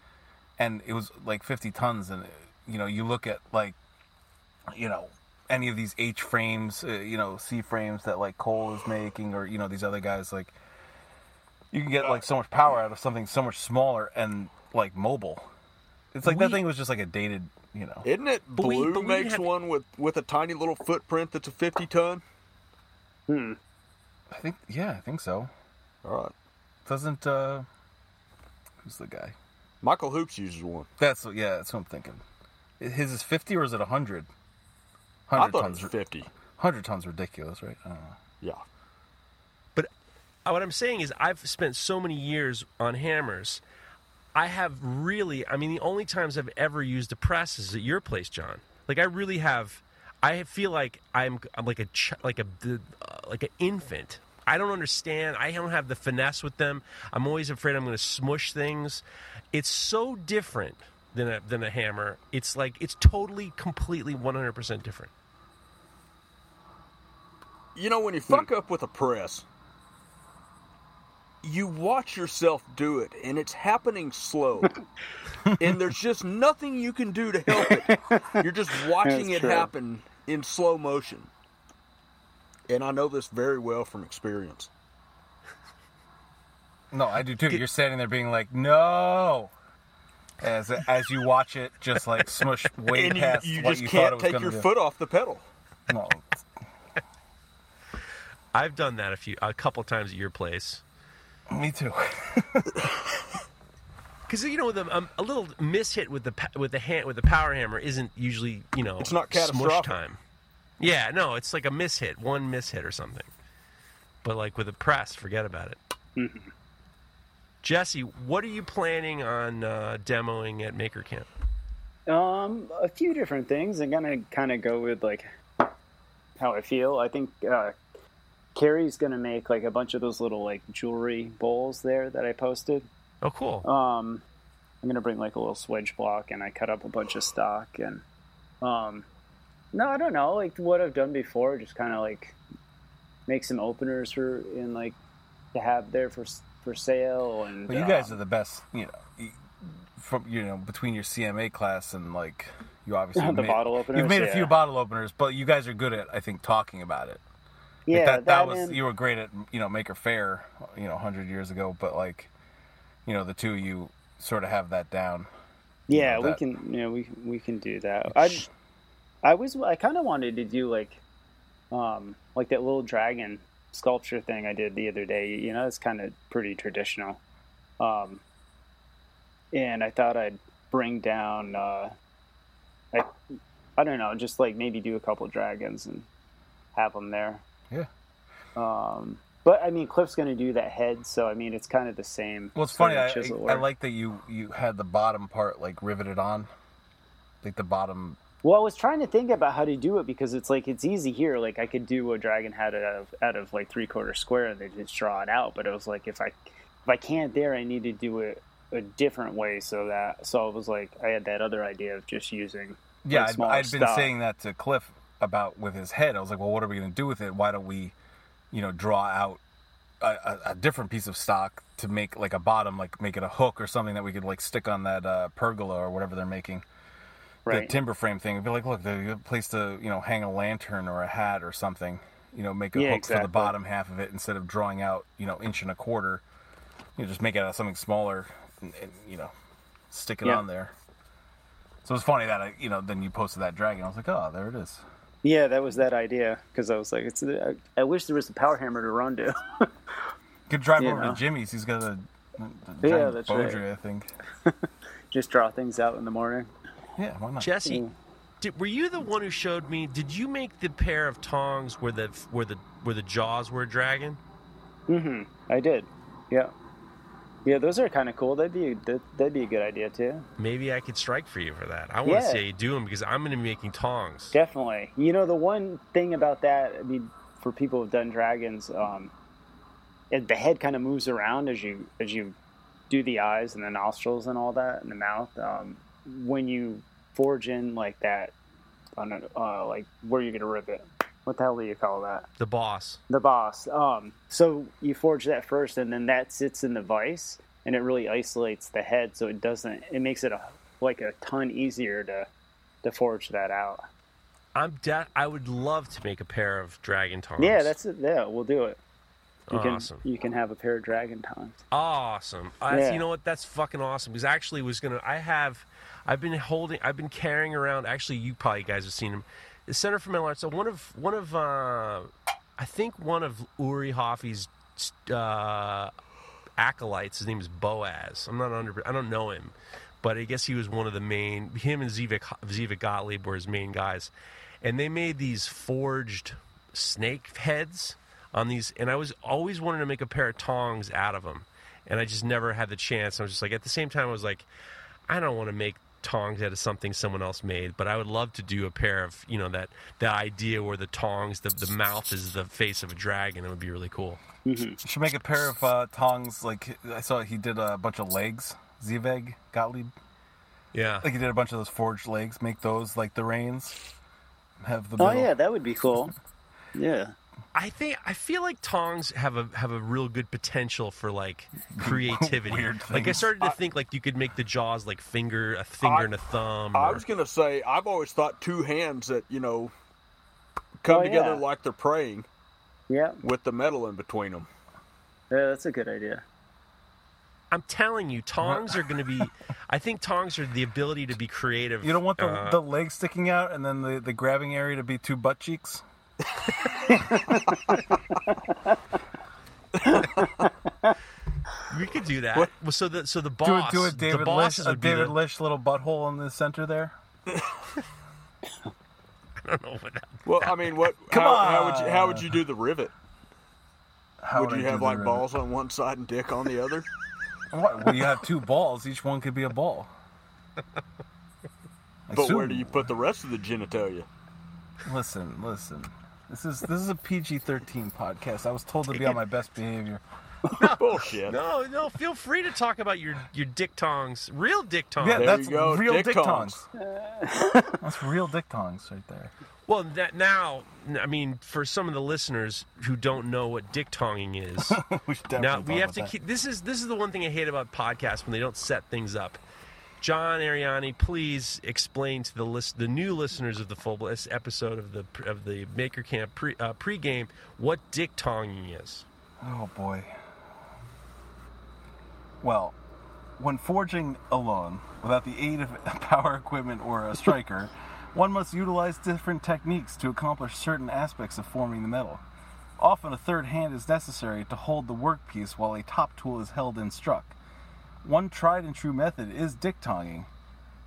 and it was like fifty tons. And, you know, you look at like, you know, any of these H frames, uh, you know, C frames that like Cole is making, or, you know, these other guys, like, you can get like so much power out of something so much smaller and like mobile. It's like we... that thing was just like a dated... You know. Isn't it Blue but we, but makes had... one with, with a tiny little footprint that's a fifty ton? Hmm. I think, yeah, I think so. All right. Doesn't, uh, who's the guy? Michael Hoops uses one. That's, yeah, that's what I'm thinking. His is fifty or is it one hundred? one hundred I thought tons, it was fifty. one hundred tons ridiculous, right? I don't know. Yeah. But what I'm saying is I've spent so many years on hammers... I have really, I mean, the only times I've ever used a press is at your place, John. Like, I really have, I feel like I'm, I'm like a, like a, like an infant. I don't understand. I don't have the finesse with them. I'm always afraid I'm going to smush things. It's so different than a, than a hammer. It's like, it's totally, completely, one hundred percent different. You know, when you fuck up with a press... You watch yourself do it, and it's happening slow. And there's just nothing you can do to help it. You're just watching That's it true. happen in slow motion. And I know this very well from experience. No, I do too. You're standing there being like, no! As as you watch it, just like smush way and past you, you what you thought it was going to do. You just can't take your foot off the pedal. No. I've done that a few, a couple times at your place. Me too. Because you know, the, um, a little mishit with the with the hand with the power hammer isn't usually, you know, it's not catastrophic. Smush time. Yeah, no, it's like a mishit, one mishit or something. But like with a press, forget about it. Mm-hmm. Jesse, what are you planning on uh, demoing at Maker Camp? Um, a few different things. I'm gonna kind of go with like how I feel. I think. Uh, Carrie's going to make, like, a bunch of those little, like, jewelry bowls there that I posted. Oh, cool. Um, I'm going to bring, like, a little swedge block, and I cut up a bunch of stock. And, um, no, I don't know. Like, what I've done before, just kind of, like, make some openers for, and, like, to have there for for sale. And well, you uh, guys are the best, you know, from, you know, between your C M A class and, like, you obviously the made, bottle openers. You've made yeah. a few bottle openers, but you guys are good at, I think, talking about it. Like yeah, that, that, that was and... you were great at, you know, Maker Faire, you know, one hundred years ago, but like, you know, the two of you sort of have that down. Yeah, you know, we that... can, you know, we we can do that. I I was I kind of wanted to do like um like that little dragon sculpture thing I did the other day. You know, it's kind of pretty traditional. Um and I thought I'd bring down uh I I don't know, just like maybe do a couple dragons and have them there. Yeah. Um, but, I mean, Cliff's going to do that head, so, I mean, it's kind of the same. Well, it's funny. I, I like that you, you had the bottom part, like, riveted on. Like, the bottom. Well, I was trying to think about how to do it because it's, like, it's easy here. Like, I could do a dragon head out of, out of like, three-quarter square and then just draw it out. But it was, like, if I if I can't there, I need to do it a different way so that... So, it was, like, I had that other idea of just using... Yeah, like, I'd, I'd been stuff. saying that to Cliff about with his head. I was like, well, what are we going to do with it? Why don't we, you know, draw out a, a, a different piece of stock to make like a bottom, like make it a hook or something that we could like stick on that uh, pergola or whatever they're making, right. The timber frame thing. It'd be like, look, there's a place to, you know, hang a lantern or a hat or something, you know, make a yeah, hook exactly. for the bottom half of it instead of drawing out, you know, inch and a quarter, you know, just make it out of something smaller and, and you know, stick it yeah. on there. So it's funny that I, you know, then you posted that dragon. I was like, oh, there it is. Yeah, that was that idea, because I was like, it's. I, I wish there was a power hammer to run to. Could drive you over know. to Jimmy's. He's got a, a yeah, that's boundary, right. I think. Just draw things out in the morning. Yeah, why not? Jesse, mm. did, were you the one who showed me, did you make the pair of tongs where the where the, where the jaws were a dragon? Mm-hmm, I did, yeah. Yeah, those are kind of cool. That'd be that, that'd be a good idea too. Maybe I could strike for you for that. I want yeah. to say you do them because I'm going to be making tongs. Definitely. You know, the one thing about that, I mean, for people who've done dragons, um, it, the head kind of moves around as you as you do the eyes and the nostrils and all that and the mouth. Um, when you forge in like that, on a, uh, like where you're going to rip it, what the hell do you call that? The boss. The boss. Um, so you forge that first, and then that sits in the vise, and it really isolates the head, so it doesn't. It makes it a, like a ton easier to to forge that out. I'm de- I would love to make a pair of dragon tongs. Yeah, that's it. Yeah, we'll do it. You awesome. Can, you can have a pair of dragon tongs. Awesome. I, yeah. You know what? That's fucking awesome. Because actually, was gonna. I have. I've been holding. I've been carrying around. Actually, you probably guys have seen him. The Center for Mental Arts. So one of one of uh, I think one of Uri Hoffy's uh, acolytes. His name is Boaz. I'm not under. I don't know him, but I guess he was one of the main. Him and Zivik Zivik Gottlieb were his main guys, and they made these forged snake heads on these. And I was always wanted to make a pair of tongs out of them, and I just never had the chance. I was just like, at the same time, I was like, I don't want to make tongs out of something someone else made, but I would love to do a pair of, you know, that the idea where the tongs, the, the mouth is the face of a dragon. It would be really cool. Mm-hmm. Should make a pair of uh, tongs. Like I saw he did a bunch of legs, Zivek Gottlieb. Yeah, like he did a bunch of those forged legs. Make those like the reins. Have the. Middle. Oh yeah, that would be cool. Yeah. I think I feel like tongs have a have a real good potential for like creativity. Weird things. Like I started to think like you could make the jaws like finger a finger I, and a thumb. I or... was gonna say I've always thought two hands that you know come oh, together yeah. like they're praying. Yeah. With the metal in between them. Yeah, that's a good idea. I'm telling you, tongs are going to be. I think tongs are the ability to be creative. You don't want the uh, the legs sticking out and then the, the grabbing area to be two butt cheeks. We could do that. What? So the so the boss, do, do it, David the boss Lish, a David the... Lish little butthole in the center there. I don't know what. That, well, that I mean, what? Come how, on. How would you, how would you do the rivet? How would you I have like rivet? Balls on one side and dick on the other? What? Well, you have two balls. Each one could be a ball. But where do you put the rest of the genitalia? Listen, listen. This is this is a P G thirteen podcast. I was told to be on my best behavior. No, bullshit. No, no. Feel free to talk about your, your dick tongs. Real dick tongs. Yeah, there that's you go. Real dick, dick tongs. tongs. That's real dick tongs right there. Well, that now, I mean, for some of the listeners who don't know what dick tonging is, we now we have to that. keep. This is this is the one thing I hate about podcasts when they don't set things up. John Ariani, please explain to the list, the new listeners of the full bliss episode of the of the Maker Camp pre, uh, pregame what dick tonging is. Oh boy. Well, when forging alone, without the aid of power equipment or a striker, one must utilize different techniques to accomplish certain aspects of forming the metal. Often a third hand is necessary to hold the workpiece while a top tool is held and struck. One tried and true method is dick tonging.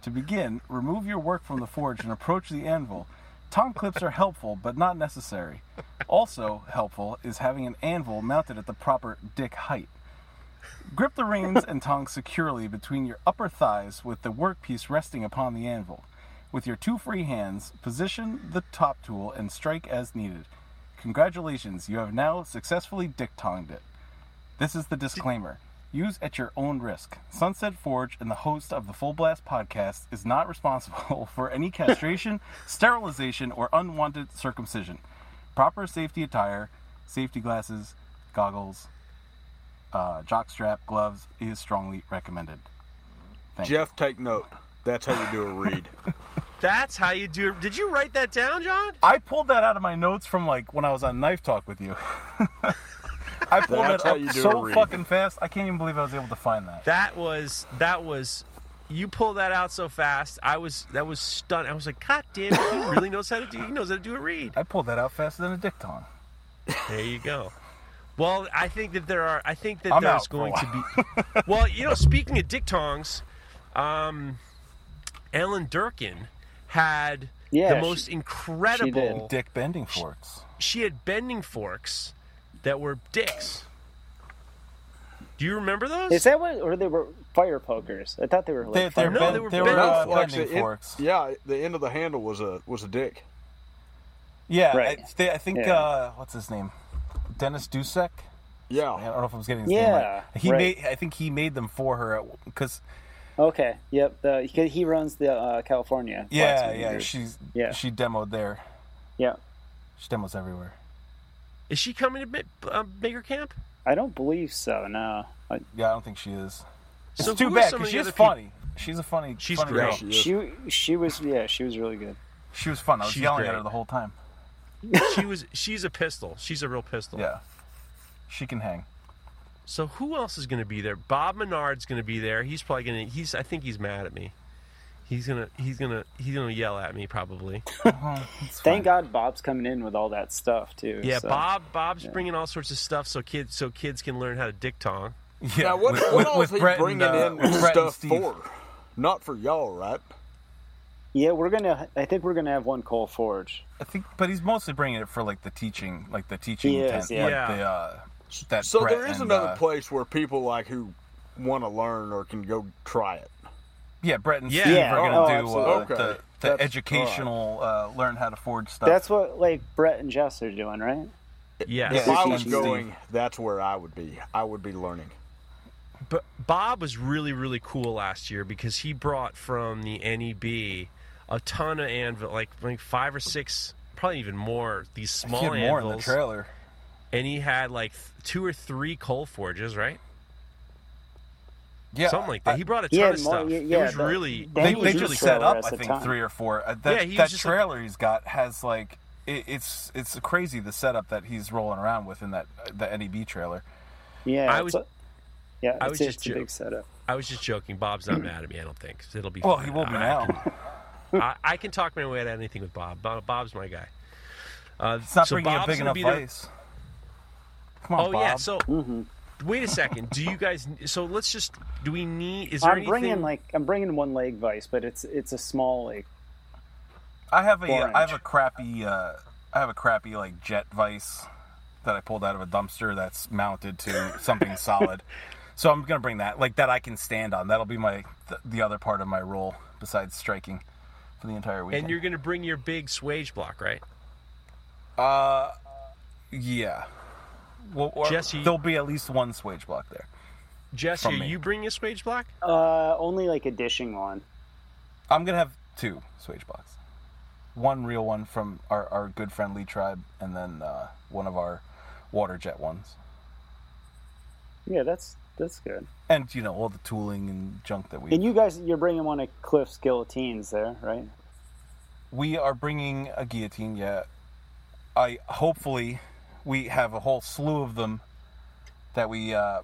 To begin, remove your work from the forge and approach the anvil. Tong clips are helpful, but not necessary. Also helpful is having an anvil mounted at the proper dick height. Grip the rings and tongs securely between your upper thighs with the workpiece resting upon the anvil. With your two free hands, position the top tool and strike as needed. Congratulations, you have now successfully dick tonged it. This is the disclaimer. Use at your own risk. Sunset Forge and the host of the Full Blast podcast is not responsible for any castration, sterilization, or unwanted circumcision. Proper safety attire, safety glasses, goggles, uh, jockstrap, gloves is strongly recommended. Thank Jeff, you. Take note. That's how you do a read. That's how you do it. Did you write that down, John? I pulled that out of my notes from like when I was on Knife Talk with you. I pulled That's it up so fucking fast. I can't even believe I was able to find that. That was that was you pulled that out so fast. I was that was stunned. I was like, God damn it, he really knows how to do. He knows how to do a read. I pulled that out faster than a dick tong. There you go. Well, I think that there are. I think that I'm there's going to be. Well, you know, speaking of dick tongs, um, Ellen Durkin had yeah, the most she, incredible she dick bending forks. She, she had bending forks. That were dicks. Do you remember those? Is that what, or they were fire pokers? I thought they were. Like they, fire no, ben, they were, they were uh, bending forks. It, yeah, the end of the handle was a was a dick. Yeah, right. I, they, I think yeah. uh, what's his name, Dennis Dusek. Yeah, I don't know if I was getting his yeah, name right. He right. made. I think he made them for her because. Okay. Yep. The, he runs the uh, California. Yeah, yeah. Years. She's yeah. She demoed there. Yeah. Stemmel's everywhere. Is she coming to uh, Maker Camp? I don't believe so, no. I... Yeah, I don't think she is. It's so too bad, because she's funny. She's a funny She's funny great. Girl. She, she was, yeah, she was really good. She was fun. I was she's yelling great. At her the whole time. She was. She's a pistol. She's a real pistol. Yeah. She can hang. So who else is going to be there? Bob Menard's going to be there. He's probably going to, he's, I think he's mad at me. He's gonna, he's gonna, he's gonna yell at me probably. Thank God Bob's coming in with all that stuff too. Yeah, so. Bob, Bob's yeah. bringing all sorts of stuff so kids, so kids can learn how to diphthong. Yeah, now, what, with, what else is he bringing and, uh, in stuff for? Not for y'all, right? Yeah, we're gonna. I think we're gonna have one Cole Forge. I think, but he's mostly bringing it for like the teaching, like the teaching. He is, yeah. Like yeah. The, uh, that so Brett there is and, another uh, place where people like who want to learn or can go try it. Yeah, Brett and Steve yeah. are going to oh, do uh, okay. the, the educational uh, learn how to forge stuff. That's what like Brett and Jess are doing, right? Yeah. If I was going, that's where I would be. I would be learning. But Bob was really, really cool last year because he brought from the N E B a ton of anvil, like, like five or six, probably even more, these small he had anvils. More in the trailer. And he had like two or three coal forges, right? Yeah, something like that. I, he brought a ton yeah, of stuff. Yeah, yeah, it was the, really they, they was just really set up. I think time. three or four. Uh, that yeah, that trailer like, he's got has like it, it's it's crazy the setup that he's rolling around with in that uh, the N E B trailer. Yeah, I was. A, yeah, I was just jo- a big setup. I was just joking. Bob's not mad at me. I don't think it'll be. Well, fun. He will be now. I, I, I can talk my way out of anything with Bob. Bob. Bob's my guy. Uh, it's not so bringing Bob's a big enough place. Come on, oh Bob. yeah, so. Mm-hmm. Wait a second. Do you guys? So let's just. Do we need? Is there I'm anything? I'm bringing like I'm bringing one leg vice, but it's it's a small like. I have a orange. I have a crappy uh, I have a crappy like jet vice that I pulled out of a dumpster that's mounted to something solid. So I'm gonna bring that like that I can stand on. That'll be my th- the other part of my role besides striking for the entire weekend. And you're gonna bring your big swage block, right? Uh, yeah. Well, or Jesse, there'll be at least one swage block there. Jesse, are you bringing a swage block? Uh, only like a dishing one. I'm going to have two swage blocks. One real one from our, our good friend Lee Tribe, and then uh, one of our water jet ones. Yeah, that's that's good. And, you know, all the tooling and junk that we... And you guys, you're bringing one of Cliff's guillotines there, right? We are bringing a guillotine, yeah. I hopefully... We have a whole slew of them that we uh,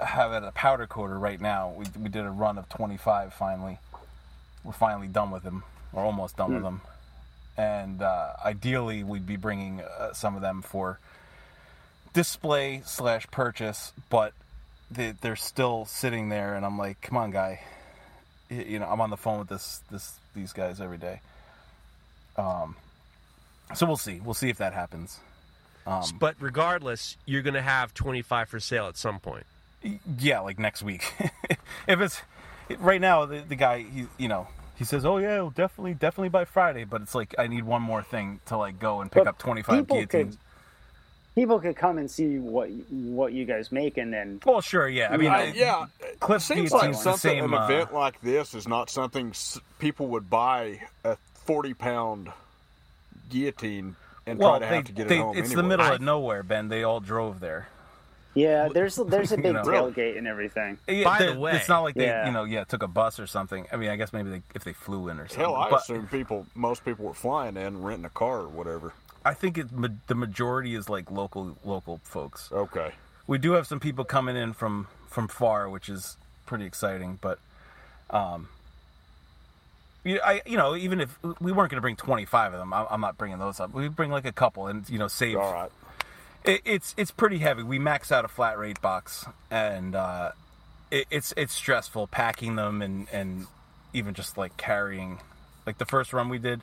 have at a powder coater right now. We we did a run of twenty-five finally. We're finally done with them. We're almost done mm. with them. And uh, ideally, we'd be bringing uh, some of them for display slash purchase, but they, they're still sitting there, and I'm like, come on, guy. You know, I'm on the phone with this this these guys every day. Um, so we'll see. We'll see if that happens. Um, but regardless, you're going to have twenty-five for sale at some point. Yeah, like next week. If it's right now, the, the guy, he, you know, he says, "Oh yeah, well, definitely, definitely by Friday." But it's like I need one more thing to like go and pick but up twenty-five people guillotines. Could, people could come and see what what you guys make, and then. Well, sure, yeah. I mean, I, I, yeah. Cliff seems like something the same, an uh, event like this is not something people would buy a forty-pound guillotine. And well, they, to get they, it home it's anyway. The middle of nowhere, Ben. They all drove there. Yeah, there's there's a big you know, tailgate and everything. Yeah, by the way, it's not like they yeah. you know yeah took a bus or something. I mean, I guess maybe they, if they flew in or something. Hell, I but, assume people most people were flying in, renting a car or whatever. I think it, the majority is like local local folks. Okay. We do have some people coming in from, from far, which is pretty exciting. But, um, you, I, you know, even if we weren't going to bring twenty-five of them, I, I'm not bringing those up. We bring like a couple and, you know, save. All right. It, it's it's pretty heavy. We max out a flat rate box, and uh, it, it's it's stressful packing them and, and even just like carrying. Like the first run we did,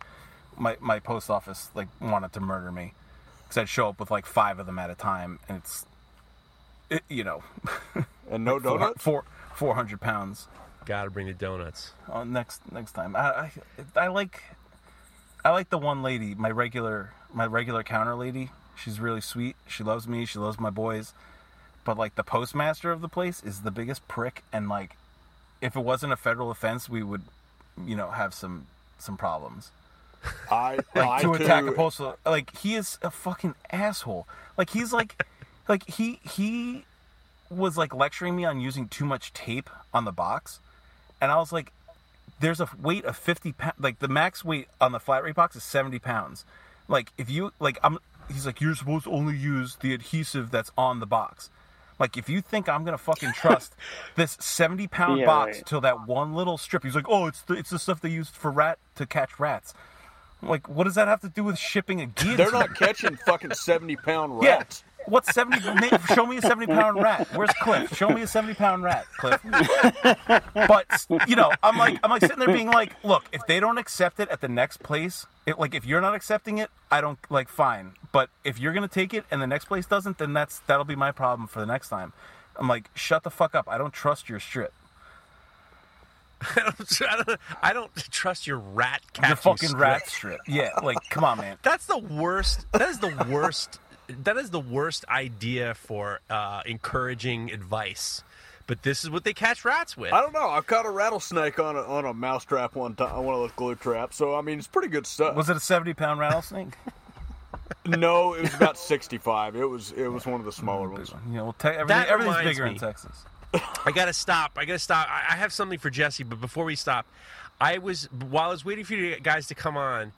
my, my post office like wanted to murder me because I'd show up with like five of them at a time, and it's, it, you know. And no donuts? Four, four, four hundred pounds. Gotta bring the donuts. Oh, next next time. I, I I like I like the one lady, my regular my regular counter lady. She's really sweet. She loves me. She loves my boys. But like the postmaster of the place is the biggest prick. And like, if it wasn't a federal offense, we would, you know, have some some problems. I, like, I to too. attack a postal. Like, he is a fucking asshole. Like, he's like, like he he was like lecturing me on using too much tape on the box, and I was like, there's a weight of fifty pounds. Like, the max weight on the flat rate box is seventy pounds. Like, if you like, I'm. He's like, you're supposed to only use the adhesive that's on the box. Like, if you think I'm gonna fucking trust this seventy pound yeah, box right. till that one little strip, he's like, oh, it's the, it's the stuff they used for rat to catch rats. I'm like, what does that have to do with shipping a guillotine? They're not catching fucking seventy pound rats. Yeah. What's seventy? Show me a seventy pound rat. Where's Cliff? Show me a seventy pound rat, Cliff. But, you know, I'm like, I'm like sitting there being like, look, if they don't accept it at the next place, it, like, if you're not accepting it, I don't, like, fine. But if you're gonna take it and the next place doesn't, then that's that'll be my problem for the next time. I'm like, shut the fuck up. I don't trust your shit. I don't, I, don't, I don't trust your rat catching Your fucking strip. rat strip. Yeah, like, come on, man. That's the worst. That is the worst. That is the worst idea for uh, encouraging advice. But this is what they catch rats with. I don't know. I caught a rattlesnake on a, on a mousetrap one time, one of those glue traps. So, I mean, it's pretty good stuff. Was it a seventy pound rattlesnake? No, it was about sixty-five. It was it was one of the smaller ones. Yeah, well, te- everything, everything's bigger me. in Texas. I gotta stop. I gotta stop. I have something for Jesse, but before we stop, I was while I was waiting for you guys to come on,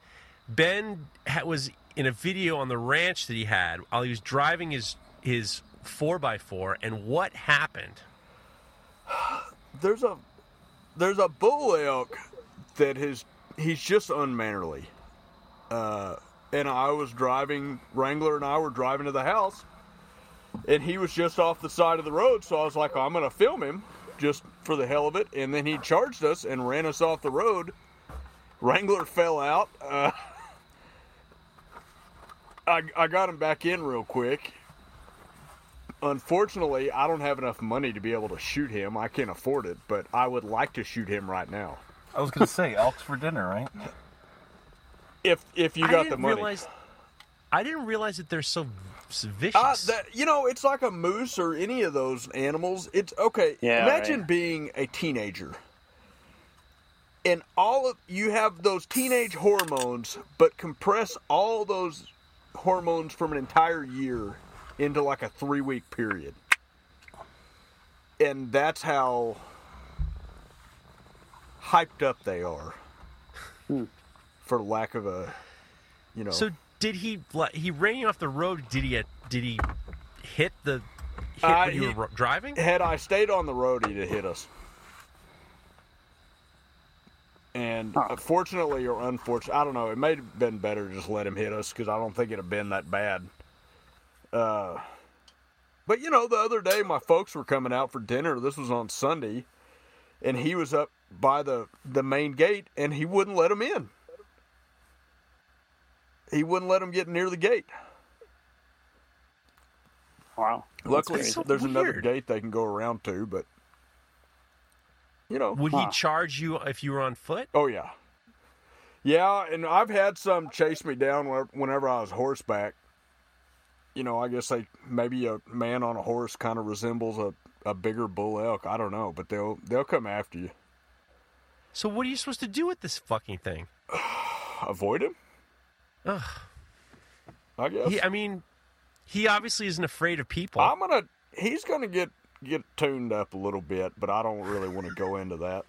Ben was in a video on the ranch that he had while he was driving his his four by four, and what happened? There's a there's a bull elk that is he's just unmannerly. Uh, and I was driving Wrangler, and I were driving to the house. And he was just off the side of the road, so I was like, oh, I'm going to film him just for the hell of it. And then he charged us and ran us off the road. Wrangler fell out. Uh, I, I got him back in real quick. Unfortunately, I don't have enough money to be able to shoot him. I can't afford it, but I would like to shoot him right now. I was going to say, elks for dinner, right? If if you got the money. Realize- I didn't realize that they're so vicious. Uh, that, you know, it's like a moose or any of those animals. It's okay. Yeah, imagine right. being a teenager, and all of you have those teenage hormones, but compress all those hormones from an entire year into like a three-week period, and that's how hyped up they are, hmm. for lack of a, you know. So. Did he he ran you off the road? Did he did he hit the hit uh, when you he, were driving? Had I stayed on the road, he'd have hit us. And oh. fortunately or unfortunately, I don't know. It may have been better to just let him hit us because I don't think it'd have been that bad. Uh, but you know, the other day my folks were coming out for dinner. This was on Sunday, and he was up by the the main gate, and he wouldn't let them in. He wouldn't let him get near the gate. Wow. Luckily, so there's weird. another gate they can go around to, but, you know. Would huh. he charge you if you were on foot? Oh, yeah. Yeah, and I've had some chase me down whenever I was horseback. You know, I guess they, maybe a man on a horse kind of resembles a, a bigger bull elk. I don't know, but they'll they'll come after you. So what are you supposed to do with this fucking thing? Avoid him? Ugh. I guess. He, I mean, he obviously isn't afraid of people. I'm gonna. He's gonna get get tuned up a little bit, but I don't really want to go into that.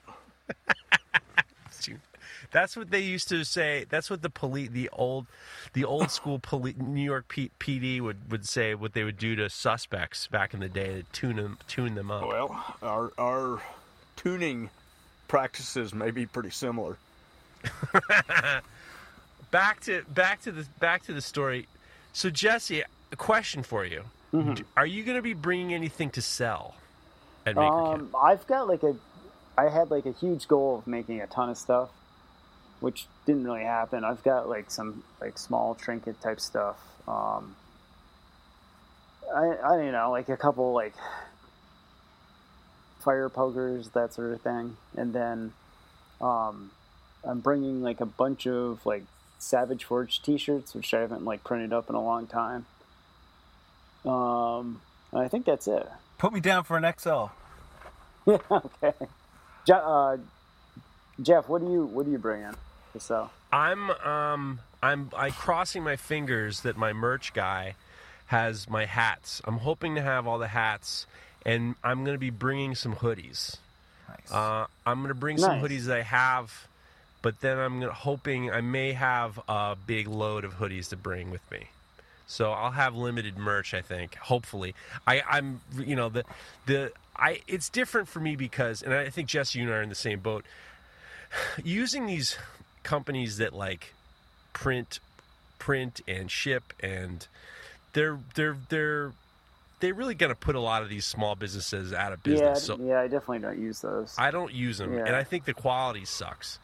That's what they used to say. That's what the police, the old, the old school police, New York P- PD would, would say what they would do to suspects back in the day to tune them tune them up. Well, our our tuning practices may be pretty similar. Back to back to the back to the story. So Jesse, a question for you: mm-hmm. Are you going to be bringing anything to sell at Maker um, Care? I've got like a, I had like a huge goal of making a ton of stuff, which didn't really happen. I've got like some like small trinket type stuff. Um, I I don't know, like a couple like fire pokers, that sort of thing, and then um, I'm bringing like a bunch of like. Savage Forge t-shirts, which I haven't like printed up in a long time. Um, I think that's it. Put me down for an X L. Yeah, okay. Je- uh, Jeff, what do you what do you bring in to sell? I'm um I'm I crossing my fingers that my merch guy has my hats. I'm hoping to have all the hats, and I'm going to be bringing some hoodies. Nice. Uh, I'm going to bring nice. some hoodies that I have, but then I'm gonna, hoping I may have a big load of hoodies to bring with me. So I'll have limited merch, I think. Hopefully, I, I'm you know the the I it's different for me because, and I think Jesse, you and I are in the same boat. Using these companies that like print, print and ship, and they're they're they're they're really gonna put a lot of these small businesses out of business. Yeah, so yeah, I definitely don't use those. I don't use them, yeah. and I think the quality sucks.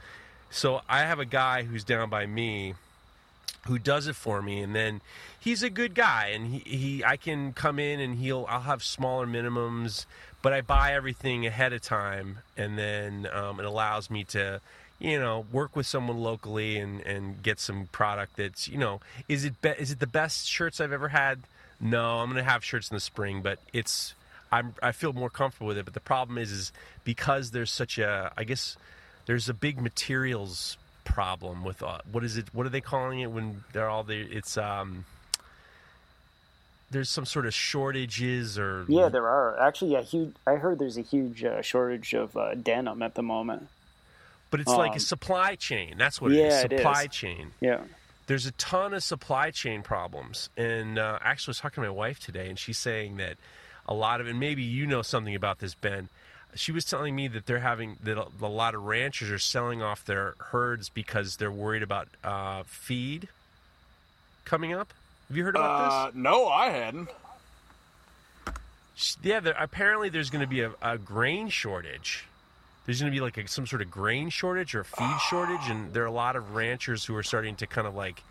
So I have a guy who's down by me who does it for me, and then he's a good guy, and he, he I can come in and he'll I'll have smaller minimums, but I buy everything ahead of time, and then um, it allows me to, you know, work with someone locally and, and get some product that's, you know, is it be, is it the best shirts I've ever had? No, I'm gonna have shirts in the spring, but it's I'm I feel more comfortable with it. But the problem is is because there's such a I guess there's a big materials problem with uh, what is it what are they calling it when they're all the it's um there's some sort of shortages or yeah there are actually yeah huge I heard there's a huge uh, shortage of uh, denim at the moment, but it's um, like a supply chain. That's what yeah, it is supply it is. chain yeah There's a ton of supply chain problems, and uh, actually I was talking to my wife today, and she's saying that a lot of and maybe you know something about this, Ben. She was telling me that they're having that a lot of ranchers are selling off their herds because they're worried about uh, feed coming up. Have you heard about uh, this? No, I hadn't. Yeah, there, apparently there's going to be a, a grain shortage. There's going to be like a, some sort of grain shortage or feed shortage, and there are a lot of ranchers who are starting to kind of like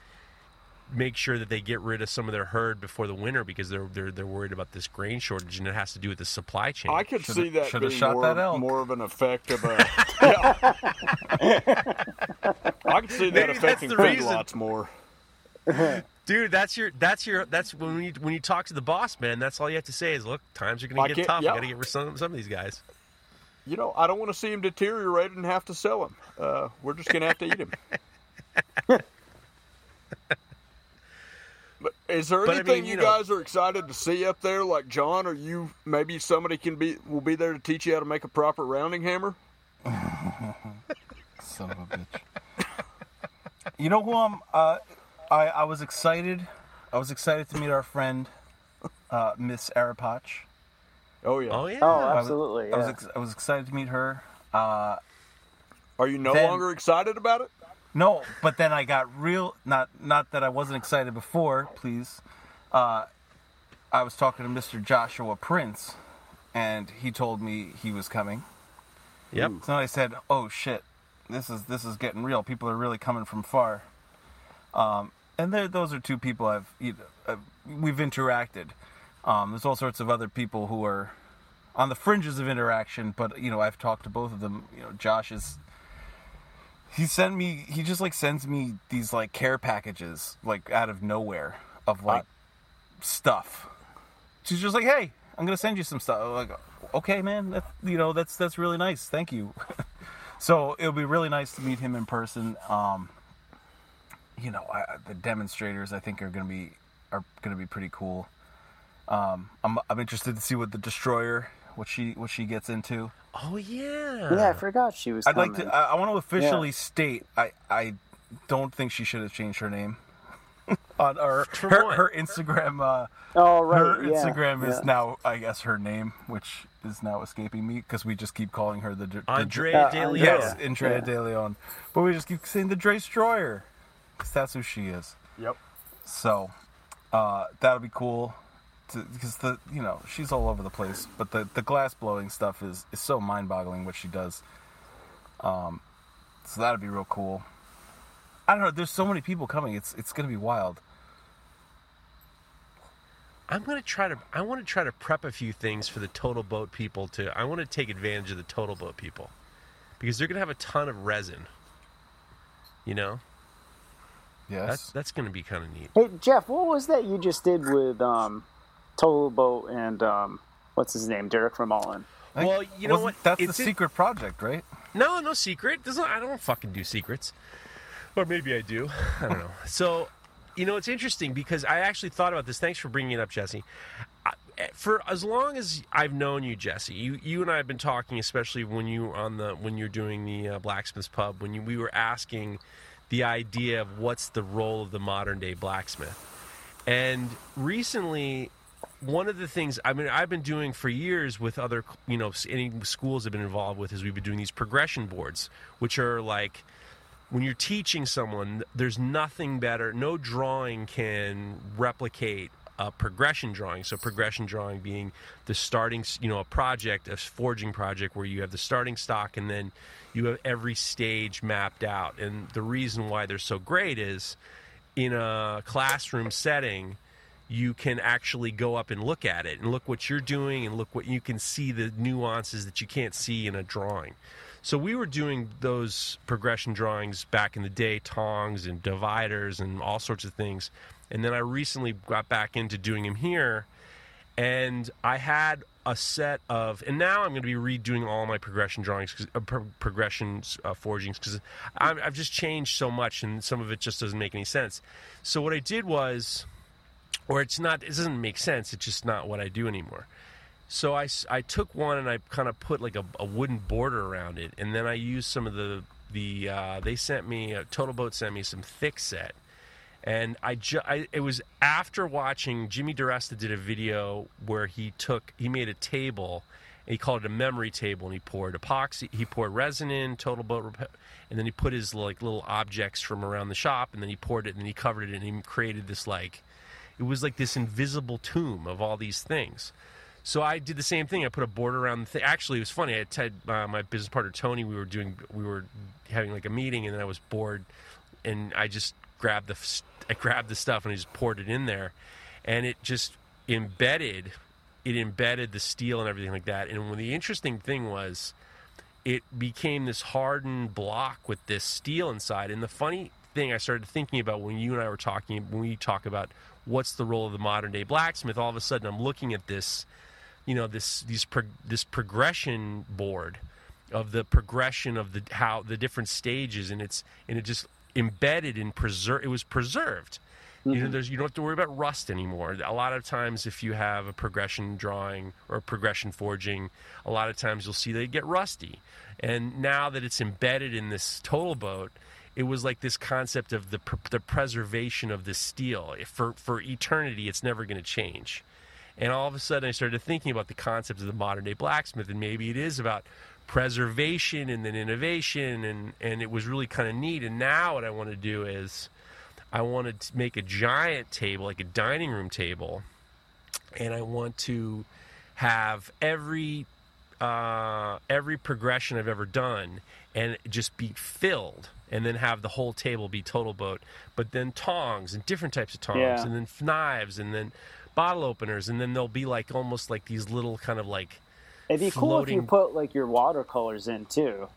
make sure that they get rid of some of their herd before the winter because they're they're they're worried about this grain shortage, and it has to do with the supply chain. I could should've, see that being shot more, that elk. more of an effect of a... Yeah. I could see that Maybe affecting food lots more. Dude, that's your that's your that's when you when you talk to the boss, man. That's all you have to say is, look, times are going to get tough. Yeah. I got to get rid of some, some of these guys. You know, I don't want to see them deteriorate and have to sell them. Uh, we're just going to have to eat them. But is there but anything I mean, you, you know, guys are excited to see up there? Like John, or you? Maybe somebody can be will be there to teach you how to make a proper rounding hammer. Son of a bitch! You know who I'm? Uh, I I was excited. I was excited to meet our friend, uh, Miss Arapach. Oh yeah! Oh yeah! Oh, absolutely! I was, yeah. I, was ex- I was excited to meet her. Uh, are you no then, longer excited about it? No, but then I got real, not not that I wasn't excited before, please. Uh, I was talking to Mister Joshua Prince, and he told me he was coming. Yep. So I said, oh shit, this is this is getting real. People are really coming from far. Um, and there, those are two people I've, you know, uh, we've interacted. Um, there's all sorts of other people who are on the fringes of interaction, but, you know, I've talked to both of them. You know, Josh is... He sent me. He just like sends me these like care packages, like out of nowhere, of like I, stuff. She's just like, "Hey, I'm gonna send you some stuff." I'm like, okay, man, that, you know, that's that's really nice. Thank you. So it'll be really nice to meet him in person. Um, you know, I, the demonstrators I think are gonna be are gonna be pretty cool. Um, I'm I'm interested to see what the destroyer, what she what she gets into. Oh yeah! Yeah, I forgot she was. I'd coming. like to. I, I want to officially yeah. state. I, I don't think she should have changed her name. On our, her her Instagram. Uh, oh right. Her yeah. Instagram is yeah. now, I guess, her name, which is now escaping me because we just keep calling her the, the Andrea De Leon. Yes, Andrea yeah. De Leon. But we just keep saying the Dre Stroyer because that's who she is. Yep. So uh, that'll be cool. Because the you know she's all over the place, but the, the glass blowing stuff is, is so mind boggling what she does. Um, so that'd be real cool. I don't know. There's so many people coming. It's it's gonna be wild. I'm gonna try to. I want to try to prep a few things for the Total Boat people too. I want to take advantage of the Total Boat people because they're gonna have a ton of resin. You know. Yes. That's, that's gonna be kind of neat. Hey Jeff, what was that you just did with um? Total Boat and um, what's his name, Derek from Mullen. Well, you know Wasn't, what? That's it's the it, secret project, right? No, no secret. Doesn't I don't fucking do secrets. Or maybe I do. I don't know. So, you know, it's interesting because I actually thought about this. Thanks for bringing it up, Jesse. I, for as long as I've known you, Jesse, you, you and I have been talking, especially when you were on the when you're doing the uh, Blacksmith's Pub, when you, we were asking the idea of what's the role of the modern day blacksmith. And recently, one of the things, I mean, I've been doing for years with other, you know, any schools I've been involved with is we've been doing these progression boards, which are like, when you're teaching someone, there's nothing better, no drawing can replicate a progression drawing. So progression drawing being the starting, you know, a project, a forging project where you have the starting stock and then you have every stage mapped out. And the reason why they're so great is in a classroom setting, you can actually go up and look at it and look what you're doing and look what you can see the nuances that you can't see in a drawing. So we were doing those progression drawings back in the day, tongs and dividers and all sorts of things. And then I recently got back into doing them here. And I had a set of, and now I'm going to be redoing all my progression drawings, uh, pro- progression uh, forgings, because I've just changed so much and some of it just doesn't make any sense. So what I did was, or it's not, it doesn't make sense. It's just not what I do anymore. So I, I took one and I kind of put like a, a wooden border around it, and then I used some of the the uh, they sent me uh, Total Boat sent me some thick set, and I, ju- I it was after watching Jimmy DiResta did a video where he took he made a table, and he called it a memory table, and he poured epoxy, he poured resin in Total Boat, and then he put his like little objects from around the shop, and then he poured it and he covered it and he created this like, it was like this invisible tomb of all these things. So I did the same thing. I put a border around the thing. Actually, it was funny. I had uh, my business partner, Tony, we were doing, we were having like a meeting, and then I was bored, and I just grabbed the, I grabbed the stuff and I just poured it in there, and it just embedded, it embedded the steel and everything like that. And when the interesting thing was, it became this hardened block with this steel inside. And the funny thing I started thinking about when you and I were talking, when we talk about what's the role of the modern day blacksmith, all of a sudden I'm looking at this, you know, this these pro, this progression board of the progression of the how the different stages, and it's and it just embedded and preserved. It was preserved. Mm-hmm. You know, there's you don't have to worry about rust anymore. A lot of times, if you have a progression drawing or a progression forging, a lot of times you'll see they get rusty. And now that it's embedded in this Total Boat, it was like this concept of the the preservation of the steel for for eternity. It's never going to change. And all of a sudden, I started thinking about the concept of the modern-day blacksmith, and maybe it is about preservation and then innovation, and, and it was really kind of neat. And now what I want to do is I want to make a giant table, like a dining room table, and I want to have every uh, every progression I've ever done and just be filled, and then have the whole table be Total Boat, but then tongs and different types of tongs, yeah. and then knives, and then bottle openers, and then there'll be like almost like these little kind of like it'd be floating... cool if you put like your watercolors in too.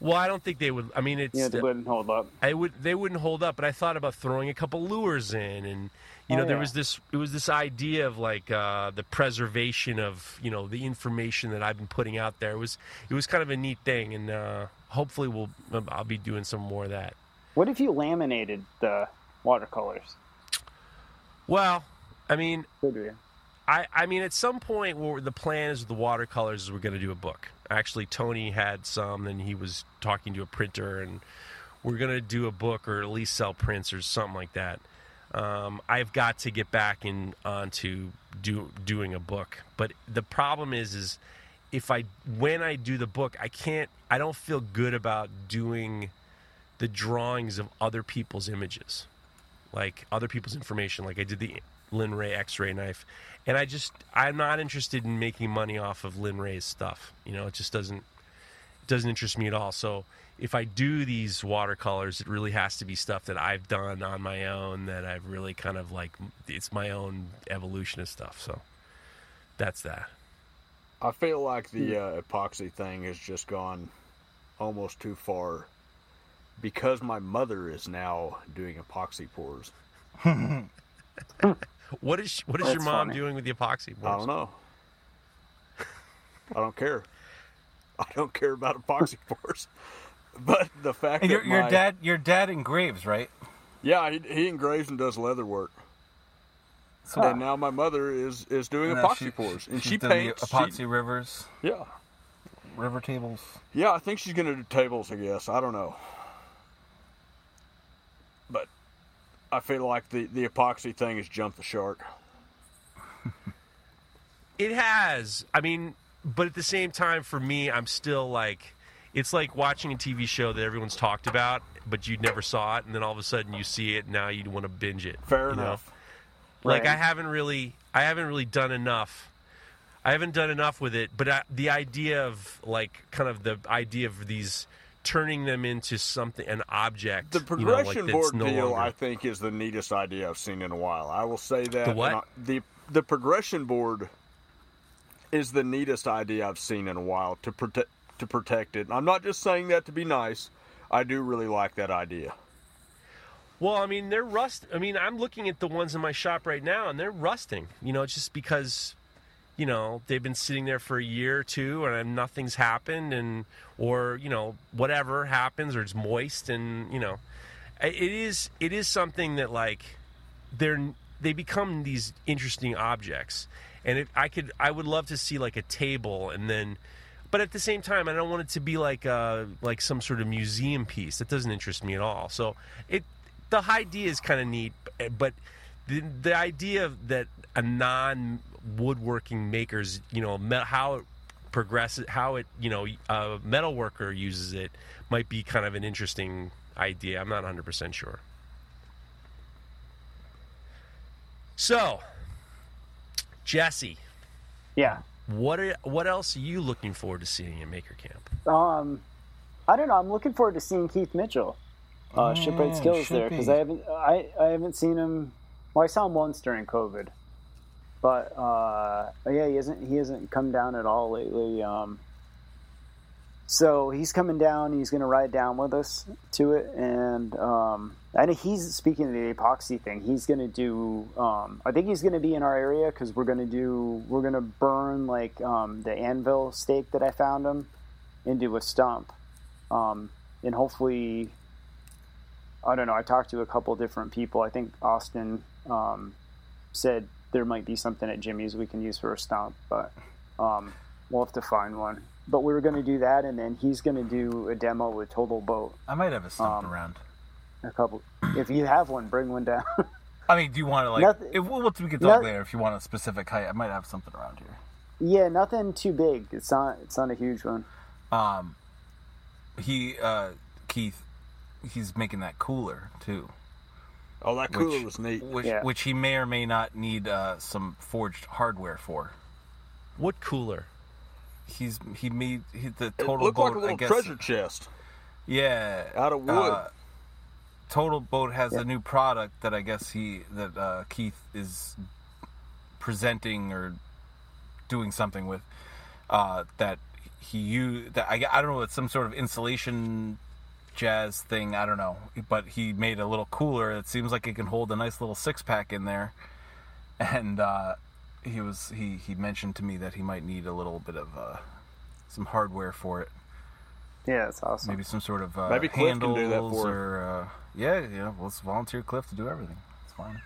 Well, I don't think they would. I mean, it's you know, they wouldn't hold up. I would they wouldn't hold up, but I thought about throwing a couple lures in, and you know, oh, yeah. there was this it was this idea of like uh, the preservation of, you know, the information that I've been putting out there. It was it was kind of a neat thing, and uh, hopefully we'll I'll be doing some more of that. What if you laminated the watercolors? Well, I mean, I, I mean, at some point, where the plan is with the watercolors is we're going to do a book. Actually, Tony had some, and he was talking to a printer, and we're going to do a book or at least sell prints or something like that. Um, I've got to get back in onto do, doing a book, but the problem is, is if I when I do the book, I can't. I don't feel good about doing the drawings of other people's images, like other people's information. Like I did the Lin Ray X-ray knife, and I just I'm not interested in making money off of Lin Ray's stuff. You know, it just doesn't it doesn't interest me at all. So if I do these watercolors, it really has to be stuff that I've done on my own, that I've really kind of like, it's my own evolution of stuff. So that's that. I feel like the uh, epoxy thing has just gone almost too far, because my mother is now doing epoxy pours. What is what is oh, your mom funny. doing with the epoxy boards? I don't know. I don't care. I don't care about epoxy boards. But the fact and that your, your my, dad, your dad engraves, right? Yeah, he, he engraves and does leather work. Huh. And now my mother is, is doing and epoxy she, pours, and she paints epoxy she, rivers. Yeah, river tables. Yeah, I think she's going to do tables. I guess I don't know, but I feel like the, the epoxy thing has jumped the shark. It has. I mean, but at the same time, for me, I'm still like, it's like watching a T V show that everyone's talked about, but you never saw it, and then all of a sudden you see it, and now you want to binge it. Fair enough. Know? Like right. I haven't really, I haven't really done enough. I haven't done enough with it, but I, the idea of like, kind of the idea of these, turning them into something, an object. The progression you know, like board no deal, longer... I think, is the neatest idea I've seen in a while. I will say that. The what? I, the the progression board is the neatest idea I've seen in a while to protect to protect it. And I'm not just saying that to be nice. I do really like that idea. Well, I mean, they're rust. I mean, I'm looking at the ones in my shop right now, and they're rusting. You know, just because, you know, they've been sitting there for a year or two, and nothing's happened, and or you know, whatever happens, or it's moist, and you know, it is it is something that like they're they become these interesting objects. And if I could, I would love to see like a table, and then, but at the same time, I don't want it to be like a, like some sort of museum piece. That doesn't interest me at all. So it, the idea is kind of neat, but the the idea that a non woodworking makers, you know, how it progresses, how it, you know, a metal worker uses it might be kind of an interesting idea. I'm not one hundred percent sure. So. Jesse, yeah, what are, what else are you looking forward to seeing at Maker Camp? Um, I don't know. I'm looking forward to seeing Keith Mitchell, uh, oh, Shipwright Skills there, because I haven't I, I haven't seen him. Well, I saw him once during COVID, but uh, yeah, he hasn't he hasn't come down at all lately. Um, so he's coming down. He's going to ride down with us to it, and um, I think he's speaking of the epoxy thing. He's going to do. Um, I think he's going to be in our area because we're going to do. We're going to burn like um, the anvil stake that I found him into a stump, um, and hopefully, I don't know. I talked to a couple different people. I think Austin um, said there might be something at Jimmy's we can use for a stump, but um, we'll have to find one. But we were going to do that, and then he's going to do a demo with Total Boat. I might have a stump um, around. A couple. If you have one, bring one down. I mean, do you want to, like... Nothing, if, we'll, we can talk later if you want a specific height. I might have something around here. Yeah, nothing too big. It's not It's not a huge one. Um, He, uh, Keith, he's making that cooler, too. Oh, that cooler which, was neat. Which, yeah. which he may or may not need uh, some forged hardware for. What cooler? He's he made he, the Total Boat. It looked Boat, like a little guess, treasure chest. Yeah, out of wood. Uh, Total Boat has yeah. a new product that I guess he that uh, Keith is presenting or doing something with. Uh, that he used that I I don't know. It's some sort of insulation jazz thing. I don't know, but he made a little cooler. It seems like it can hold a nice little six pack in there, and. Uh, He was he, he mentioned to me that he might need a little bit of uh, some hardware for it. Yeah, that's awesome. Maybe some sort of uh, maybe Cliff handles can do that for or uh, yeah, yeah. You know, let's volunteer Cliff to do everything. It's fine.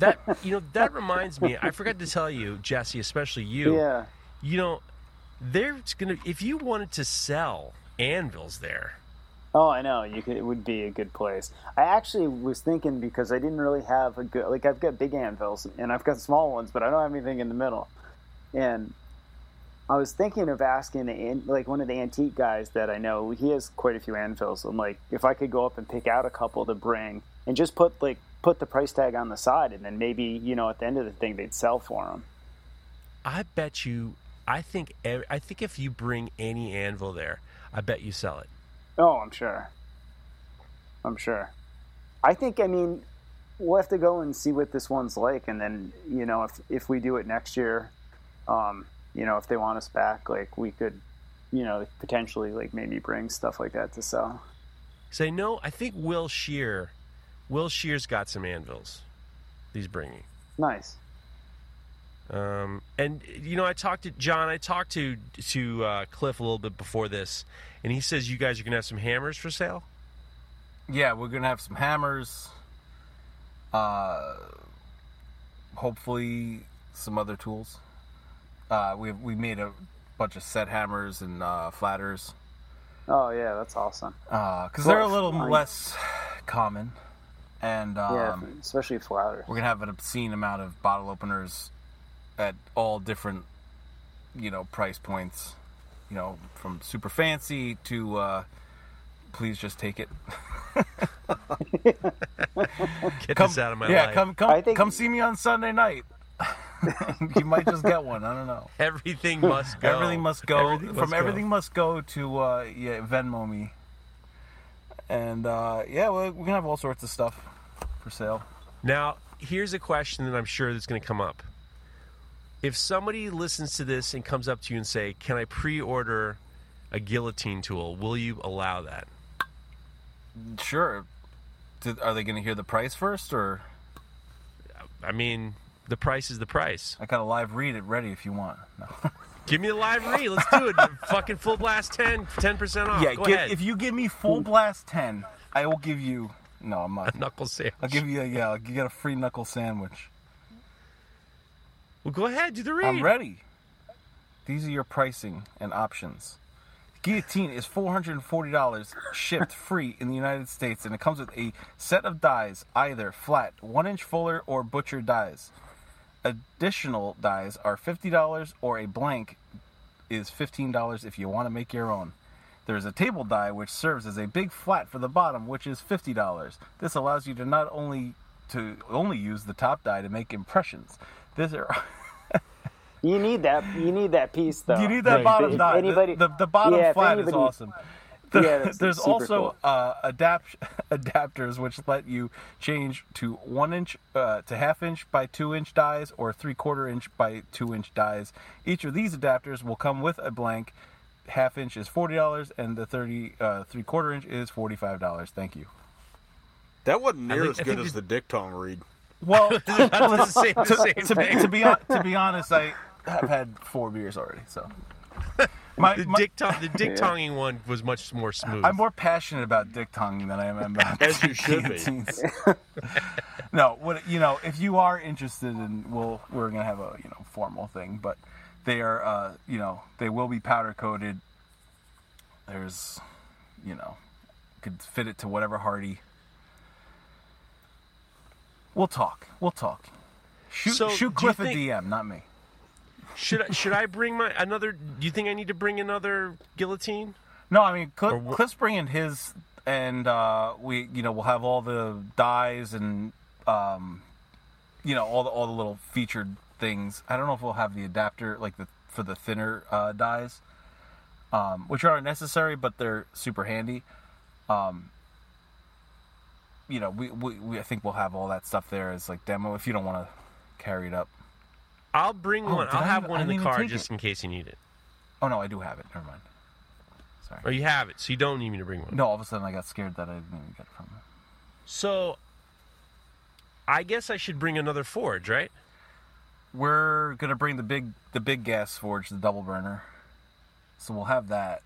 That you know that reminds me. I forgot to tell you, Jesse, especially you. Yeah. You know, there's gonna if you wanted to sell anvils there. Oh, I know. You could, it would be a good place. I actually was thinking because I didn't really have a good... Like, I've got big anvils, and I've got small ones, but I don't have anything in the middle. And I was thinking of asking, the, like, one of the antique guys that I know. He has quite a few anvils. I'm like, if I could go up and pick out a couple to bring and just put, like, put the price tag on the side, and then maybe, you know, at the end of the thing, they'd sell for them. I bet you... I think. I think if you bring any anvil there, I bet you sell it. Oh, I'm sure. I'm sure. I think, I mean, we'll have to go and see what this one's like. And then, you know, if if we do it next year, um, you know, if they want us back, like, we could, you know, potentially, like, maybe bring stuff like that to sell. Say, no, I think Will Shear, Will Shear's got some anvils he's bringing. Nice. Um, and, you know, I talked to John, I talked to, to uh, Cliff a little bit before this, and he says you guys are going to have some hammers for sale? Yeah, we're going to have some hammers, uh, hopefully some other tools. Uh, we we made a bunch of set hammers and uh, flatters. Oh, yeah, that's awesome. Because uh, cool. They're a little nice. Less common. And um, yeah, especially flatters. We're going to have an obscene amount of bottle openers at all different, you know, price points, you know, from super fancy to uh, please just take it. Get come, this out of my yeah, life. Yeah, come, come, think... come see me on Sunday night. You might just get one. I don't know. Everything must go. Everything must go. Everything from must everything go. must go to uh, yeah, Venmo me. And uh, yeah, we're gonna have all sorts of stuff for sale. Now, here's a question that I'm sure that's gonna come up. If somebody listens to this and comes up to you and say, "Can I pre-order a guillotine tool?" Will you allow that? Sure. Are they gonna hear the price first, or? I mean. The price is the price. I got a live read it ready if you want. No. Give me a live read. Let's do it. Fucking full blast ten, ten percent off. Yeah, Go give, ahead. If you give me full blast ten, I will give you... No, I'm not. A knuckle sandwich. I'll give you... A, yeah, I'll get a free knuckle sandwich. Well, go ahead. Do the read. I'm ready. These are your pricing and options. Guillotine is four hundred forty dollars shipped free in the United States, and it comes with a set of dies, either flat, one inch fuller, or butcher dies. Additional dies are fifty dollars, or a blank is fifteen dollars if you want to make your own. There is a table die which serves as a big flat for the bottom, which is fifty dollars. This allows you to not only to only use the top die to make impressions. This are you need that. You need that piece though. You need that right. bottom if die. Anybody, the, the, the bottom yeah, flat anybody, is awesome. The, yeah, there's also cool. uh, adapt adapters which let you change to one inch uh, to half inch by two inch dies or three quarter inch by two inch dies. Each of these adapters will come with a blank. Half inch is forty dollars, and the thirty uh, three quarter inch is forty five dollars. Thank you. That wasn't near think, as good as the dictong read. Well, to, same, to, same to, to, to be to be honest, I have had four beers already, so. My, the dictong, the dictonging yeah. one was much more smooth. I'm more passionate about dictonging than I am about as you should be. No, what you know, if you are interested in, we'll we're gonna have a you know formal thing, but they are uh, you know they will be powder coated. There's, you know, could fit it to whatever hardy. We'll talk. We'll talk. Shoot, so, shoot Cliff a think- D M, not me. Should I, should I bring my another? Do you think I need to bring another guillotine? No, I mean Cliff, Cliff's bringing his, and uh, we you know we'll have all the dies and um, you know all the all the little featured things. I don't know if we'll have the adapter like the for the thinner uh, dies, um, which aren't necessary, but they're super handy. Um, you know, we, we we I think we'll have all that stuff there as like demo if you don't want to carry it up. I'll bring oh, one. I'll have I, one I in the car just it. in case you need it. Oh, no, I do have it. Never mind. Sorry. Oh, you have it, so you don't need me to bring one. No, all of a sudden I got scared that I didn't even get it from it. So, I guess I should bring another forge, right? We're going to bring the big the big gas forge, the double burner. So we'll have that,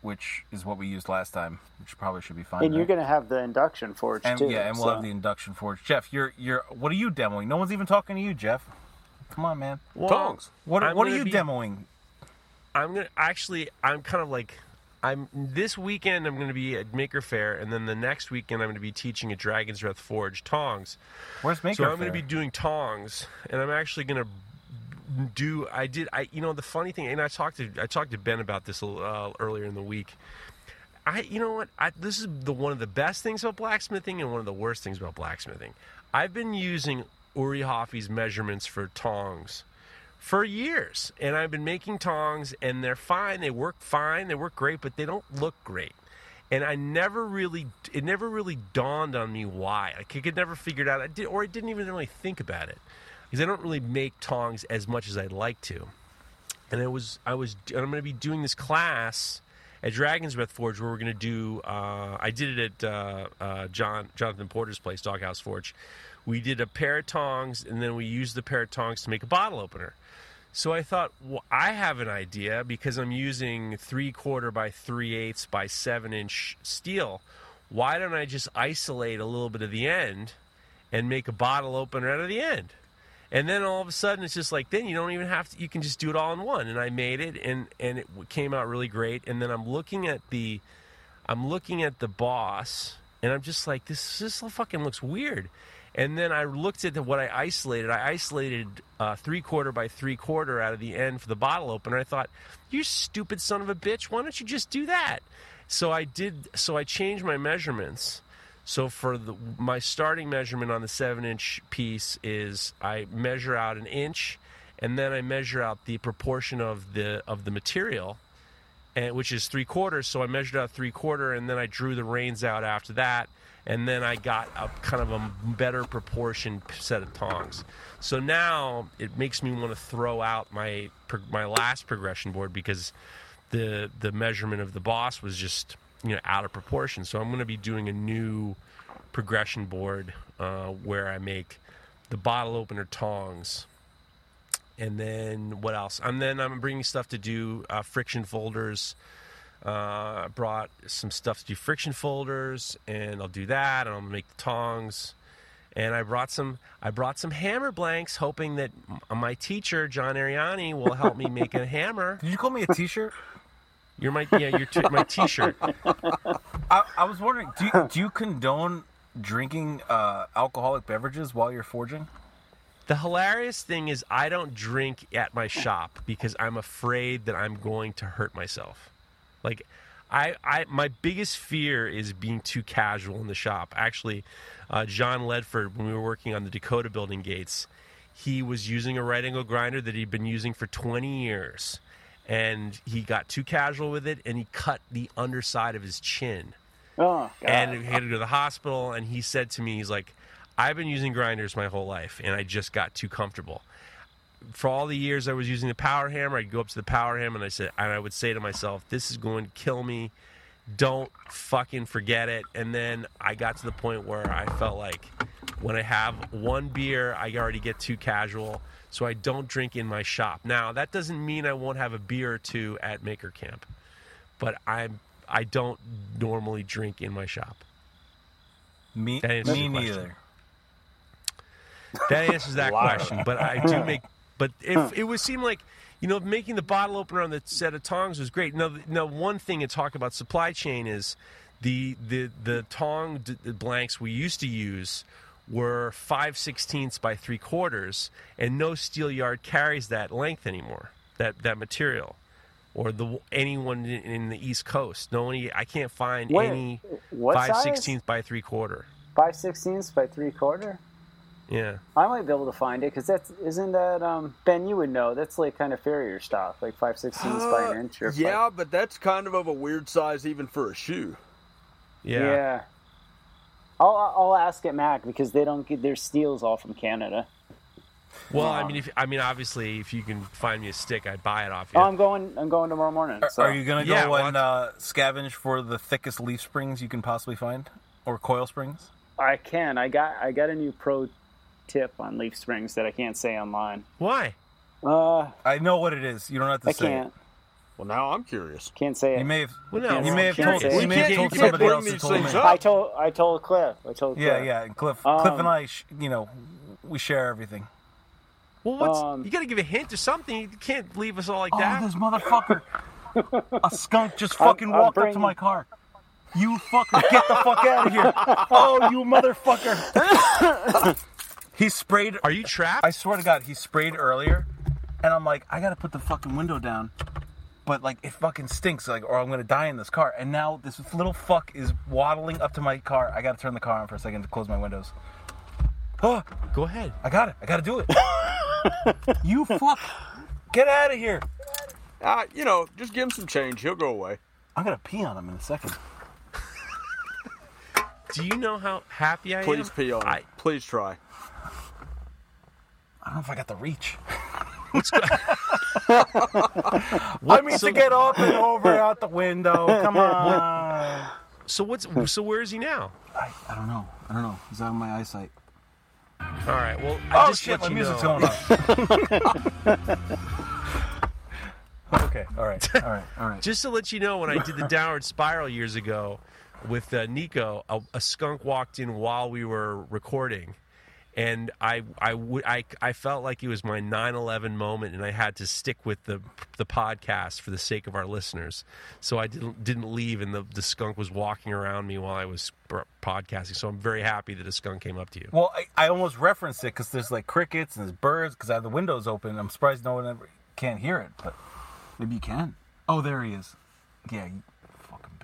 which is what we used last time, which probably should be fine. And right? You're going to have the induction forge, and, too. Yeah, and so. We'll have the induction forge. Jeff, you're you're. what are you demoing? No one's even talking to you, Jeff. Come on, man. Well, Tongs. What I'm What are you be, demoing? I'm gonna actually. I'm kind of like. I'm this weekend. I'm gonna be at Maker Faire, and then the next weekend I'm gonna be teaching at Dragon's Breath Forge tongs. Where's Maker? So Faire? I'm gonna be doing tongs, and I'm actually gonna do. I did. I you know the funny thing, and I talked to I talked to Ben about this a little, uh, earlier in the week. I you know what? I, this is the one of the best things about blacksmithing, and one of the worst things about blacksmithing. I've been using Uri Hoffy's measurements for tongs for years, and I've been making tongs, and they're fine, they work fine, they work great, but they don't look great. And I never really, it never really dawned on me why. Like, I could never figure it out, I did, or I didn't even really think about it, because I don't really make tongs as much as I'd like to. And I was, I was, and I'm going to be doing this class at Dragon's Breath Forge, where we're going to do, uh, I did it at uh, uh, John Jonathan Porter's place, Doghouse Forge. We did a pair of tongs, and then we used the pair of tongs to make a bottle opener. So I thought, well, I have an idea, because I'm using three-quarter by three-eighths by seven-inch steel. Why don't I just isolate a little bit of the end and make a bottle opener out of the end? And then all of a sudden, it's just like, then you don't even have to, you can just do it all in one. And I made it, and, and it came out really great. And then I'm looking at the, I'm looking at the boss, and I'm just like, this, this fucking looks weird. And then I looked at what I isolated. I isolated uh, three-quarter by three-quarter out of the end for the bottle opener. I thought, you stupid son of a bitch, why don't you just do that? So I did. So I changed my measurements. So for the, my starting measurement on the seven-inch piece is I measure out an inch, and then I measure out the proportion of the of the material, and which is three-quarters. So I measured out three-quarter, and then I drew the reins out after that. And then I got a kind of a better proportioned set of tongs. So now it makes me want to throw out my my last progression board, because the the measurement of the boss was just, you know, out of proportion. So I'm going to be doing a new progression board uh, where I make the bottle opener tongs. And then what else? And then I'm bringing stuff to do uh, friction folders. Uh, I brought some stuff to do friction folders, and I'll do that, and I'll make the tongs. And I brought some I brought some hammer blanks, hoping that m- my teacher, John Ariani, will help me make a hammer. Did you call me a t-shirt? You're my yeah, you're t- my t-shirt. I, I was wondering, do you, do you condone drinking uh, alcoholic beverages while you're forging? The hilarious thing is, I don't drink at my shop because I'm afraid that I'm going to hurt myself. Like, I, I, my biggest fear is being too casual in the shop. Actually, uh, John Ledford, when we were working on the Dakota building gates, he was using a right angle grinder that he'd been using for twenty years. And he got too casual with it, and he cut the underside of his chin. Oh, God. And he had to go to the hospital, and he said to me, he's like, I've been using grinders my whole life, and I just got too comfortable. For all the years I was using the power hammer, I'd go up to the power hammer and I said, and I would say to myself, "This is going to kill me. Don't fucking forget it." And then I got to the point where I felt like, when I have one beer, I already get too casual, so I don't drink in my shop. Now that doesn't mean I won't have a beer or two at Maker Camp, but I'm I don't normally drink in my shop. Me, me neither. That answers that wow. question, but I do make. But if it would seem like, you know, making the bottle opener on the set of tongs was great. Now, now one thing to talk about supply chain is the the, the tong d- the blanks we used to use were five sixteenths by three quarters, and no steel yard carries that length anymore, that, that material, or the anyone in, in the East Coast. No one, I can't find Wait, any five sixteenths by three quarter. five sixteenths by three quarter? Yeah, I might be able to find it, because that's isn't that um, Ben? You would know. That's like kind of farrier stuff, like five sixteenths uh, by an inch. Or yeah, five... but that's kind of of a weird size even for a shoe. Yeah. Yeah. I'll I'll ask at Mac, because they don't get their steels all from Canada. Well, um, I mean, if I mean, obviously, if you can find me a stick, I'd buy it off you. Oh, I'm going. I'm going tomorrow morning. So. Are, are you going to go yeah, and uh, scavenge for the thickest leaf springs you can possibly find, or coil springs? I can. I got. I got a new pro. tip on leaf springs that I can't say online. Why? Uh, I know what it is. You don't have to I say can't. It. Well, now I'm curious. Can't say it. You may have, well, no, you may have told, you may have told somebody else who told me. I told, I told Cliff. I told Cliff. Yeah, yeah. And Cliff, um, Cliff and I, you know, we share everything. Well, what's, um, you got to give a hint or something. You can't leave us all like oh, that. This motherfucker. A skunk just fucking I'm, I'm walked bringing... up to my car. You fucker, get the fuck out of here. Oh, you motherfucker. He sprayed... Are you trapped? I swear to God, he sprayed earlier, and I'm like, I gotta put the fucking window down, but, like, it fucking stinks, like, or I'm gonna die in this car. And now this little fuck is waddling up to my car. I gotta turn the car on for a second to close my windows. Oh, go ahead. I got it. I gotta do it. You fuck. Get out of here. Uh, you know, just give him some change. He'll go away. I'm gonna pee on him in a second. Do you know how happy I Please am? Please pee on him. I... Please try. I don't know if I got the reach. What's go- I mean, so, to get up and over out the window. Come on. So what's so where is he now? I, I don't know. I don't know. He's out of my eyesight. All right. Well, I oh, just shit, let you know. Okay. All right. All right. All right. Just to let you know, when I did the downward spiral years ago with uh, Nico, a, a skunk walked in while we were recording. And I, I, w- I, I felt like it was my nine eleven moment, and I had to stick with the the podcast for the sake of our listeners. So I didn't didn't leave, and the, the skunk was walking around me while I was podcasting. So I'm very happy that a skunk came up to you. Well, I, I almost referenced it because there's like crickets and there's birds because I have the windows open. And I'm surprised no one ever can't hear it, but maybe you can. Oh, there he is. Yeah, you fucking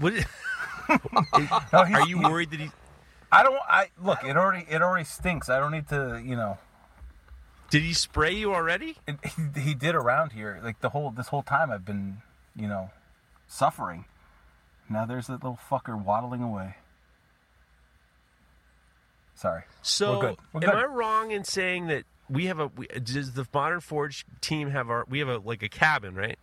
bitch. What? Is, no, are you worried that he? I don't. I look. It already. It already stinks. I don't need to. You know. Did he spray you already? It, he, he did around here. Like the whole. This whole time I've been. You know, suffering. Now there's that little fucker waddling away. Sorry. So We're good. We're good. Am I wrong in saying that we have a? We, does the Modern Forge team have our? We have a like a cabin, right?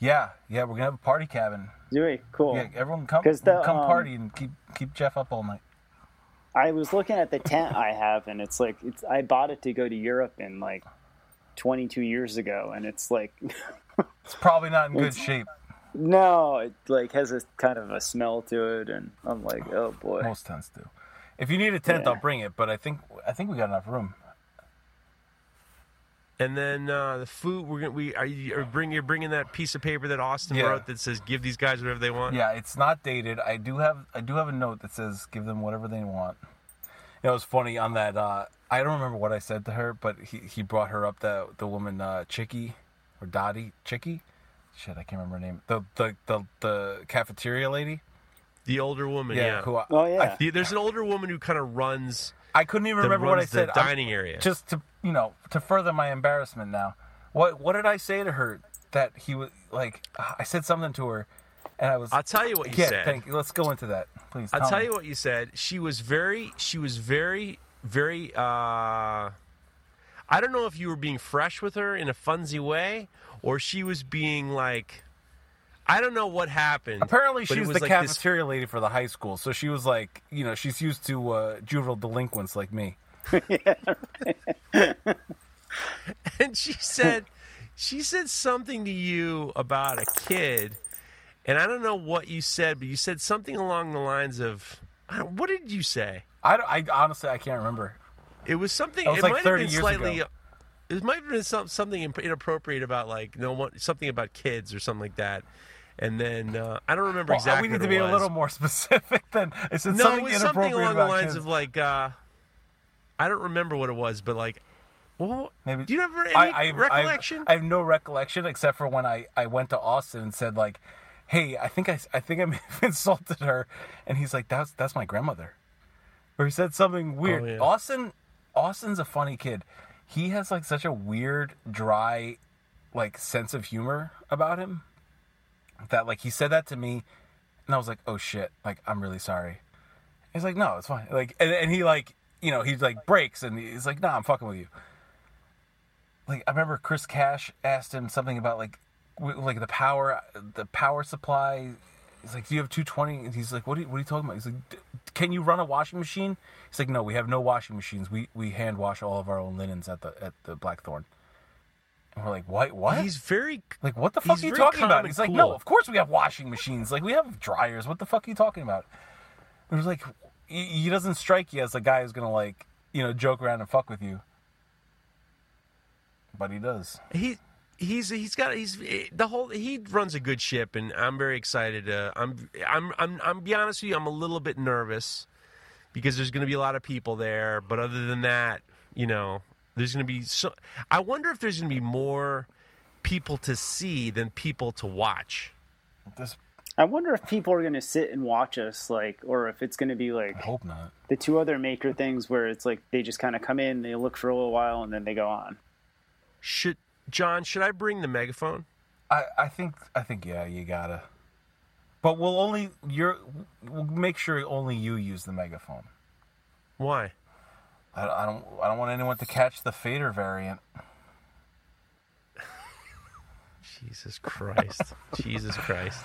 Yeah, yeah, we're gonna have a party cabin. Do we? Cool. Yeah, everyone come, the, come um, party and keep keep Jeff up all night. I was looking at the tent I have, and it's like it's. I bought it to go to Europe in like twenty-two years ago, and it's like it's probably not in good shape. No, it like has a kind of a smell to it, and I'm like, oh boy. Most tents do. If you need a tent, yeah. I'll bring it, but I think I think we got enough room. And then uh, the food we're gonna we are you are bring you're bringing that piece of paper that Austin yeah. wrote that says give these guys whatever they want. Yeah, it's not dated. I do have I do have a note that says give them whatever they want. You know, it was funny on that. Uh, I don't remember what I said to her, but he, he brought her up the the woman uh, Chicky or Dottie Chicky. Shit, I can't remember her name. The the the, the cafeteria lady, the older woman. Yeah. yeah. Who I, oh yeah. I, There's an older woman who kind of runs. I couldn't even remember what I said. The dining area. Just to, you know, to further my embarrassment now. What what did I say to her that he was, like, I said something to her and I was. I'll tell you what you yeah, said. Thank you. Let's go into that, please. I'll tell, tell you what you said. She was very, she was very, very, uh, I don't know if you were being fresh with her in a funsy way or she was being like, I don't know what happened. Apparently she was the like cafeteria this... lady for the high school. So she was like, you know, she's used to uh, juvenile delinquents like me. And she said she said something to you about a kid. And I don't know what you said, but you said something along the lines of, I don't, what did you say? I, don't, I honestly, I can't remember. It was something, was it like might have been slightly... Ago. It might have been something inappropriate about like no one, something about kids or something like that, and then uh, I don't remember well, exactly. We need what to it be was. a little more specific than I said. No, something it was inappropriate something along the lines kids. of like uh, I don't remember what it was, but like, well, maybe do you have any I, I, recollection? I, I have no recollection except for when I, I went to Austin and said like, hey, I think I I think I may have insulted her, and he's like that's that's my grandmother, or he said something weird. Oh, yeah. Austin Austin's a funny kid. He has, like, such a weird, dry, like, sense of humor about him that, like, he said that to me, and I was like, oh, shit, like, I'm really sorry. He's like, no, it's fine. Like, and, and he, like, you know, he's like, breaks, and he's like, nah, I'm fucking with you. Like, I remember Chris Cash asked him something about, like, w- like the power the power supply. He's like, do you have two twenty? And he's like, what are you, what are you talking about? He's like, D- can you run a washing machine? He's like, no, we have no washing machines. We we hand wash all of our own linens at the at the Blackthorn. And we're like, what? What? He's very like, what the fuck are you talking about? He's cool. Like, no, of course we have washing machines. Like we have dryers. What the fuck are you talking about? It was like, he, he doesn't strike you as a guy who's gonna like you know joke around and fuck with you, but he does. He. He's he's got he's the whole he runs a good ship and I'm very excited. Uh, I'm I'm I'm I'm be honest with you, I'm a little bit nervous because there's going to be a lot of people there. But other than that, you know, there's going to be so. I wonder if there's going to be more people to see than people to watch. This. I wonder if people are going to sit and watch us, like, or if it's going to be like. I hope not. The two other maker things where it's like they just kind of come in, they look for a little while, and then they go on. Should. John, should I bring the megaphone? I, I think I think yeah, you gotta. But we'll only you're we'll make sure only you use the megaphone. Why? I, I don't I don't want anyone to catch the fader variant. Jesus Christ. Jesus Christ.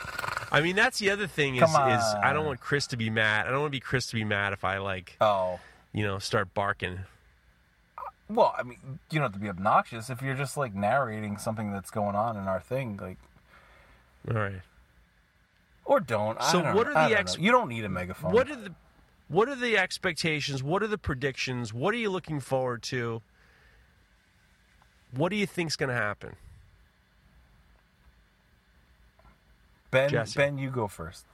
I mean, that's the other thing is, is I don't want Chris to be mad. I don't want to be Chris to be mad if I, like, oh, you know, start barking. Well, I mean, you don't have to be obnoxious if you're just, like, narrating something that's going on in our thing. Like, all right. Or don't. So I don't what know. are the ex- don't You don't need a megaphone. What are the What are the expectations? What are the predictions? What are you looking forward to? What do you think's going to happen? Ben, Jesse. Ben, you go first.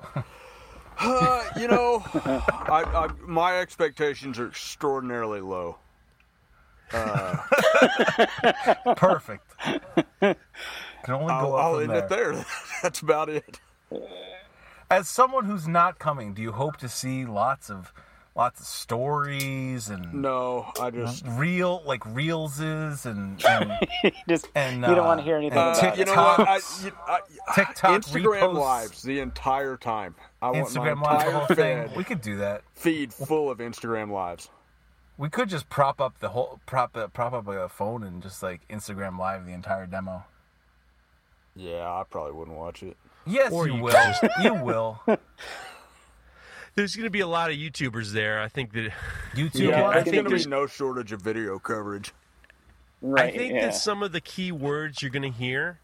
uh, you know, I, I, my expectations are extraordinarily low. Uh, Perfect. Can only go I'll, I'll end there. it there. That's about it. As someone who's not coming, do you hope to see lots of lots of stories and no, I just real like reelses and and you just and, you don't uh, want to hear anything. Uh, about you know what? I, you, I, TikTok Instagram reposts. Lives the entire time. I Instagram want my live entire thing. We could do that. Feed full of Instagram lives. We could just prop up the whole prop uh, prop up a phone and just like Instagram live the entire demo. Yeah, I probably wouldn't watch it. Yes, or you, you will. Just, you will. There's going to be a lot of YouTubers there. I think that YouTube. Yeah, I think there's no shortage of video coverage. Right. I think yeah. that some of the key words you're going to hear.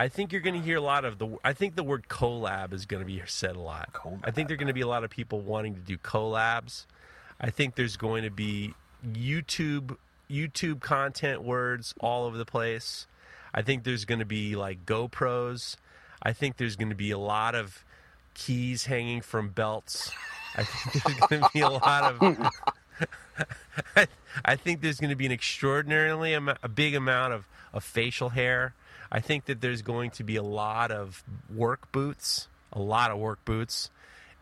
I think you're going to hear a lot of the. I think the word collab is going to be said a lot. Collab. I think there are going to be a lot of people wanting to do collabs. I think there's going to be YouTube YouTube content words all over the place. I think there's going to be like GoPros. I think there's going to be a lot of keys hanging from belts. I think there's going to be a lot of. I, I think there's going to be an extraordinarily am- a big amount of, of facial hair. I think that there's going to be a lot of work boots, a lot of work boots,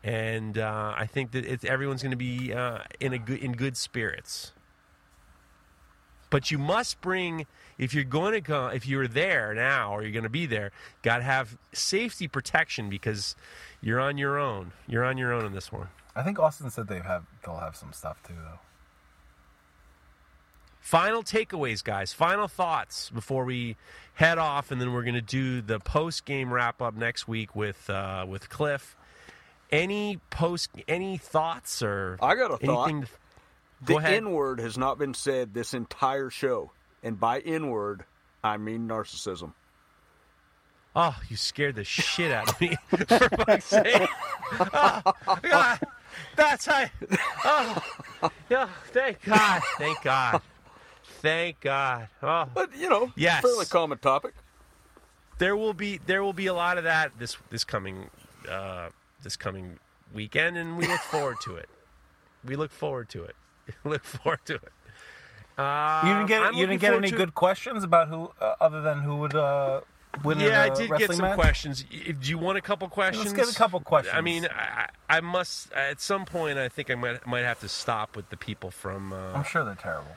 and uh, I think that it's, everyone's going to be uh, in a good in good spirits. But you must bring, if you're going to go, if you're there now or you're going to be there, got to have safety protection because you're on your own. You're on your own in this one. I think Austin said they have they'll have some stuff too, though. Final takeaways, guys. Final thoughts before we head off, and then we're going to do the post game wrap up next week with uh, with Cliff. Any post any thoughts or I got a thought. Anything to th- The N-word has not been said this entire show. And by N-word, I mean narcissism. Oh, you scared the shit out of me. For fuck's sake. Oh, God. That's how... Oh, yeah, thank God. Thank God. Thank God. Oh. But, you know, yes. Fairly common topic. There will be there will be a lot of that this this coming uh, this coming weekend, and we look forward to it. We look forward to it. Look forward to it. Um, you didn't get you didn't get any to... good questions about who uh, other than who would uh, win. Yeah, in a I did get some match? questions. Do you want a couple questions? Let's get a couple questions. I mean, I, I must at some point. I think I might might have to stop with the people from. Uh, I'm sure they're terrible.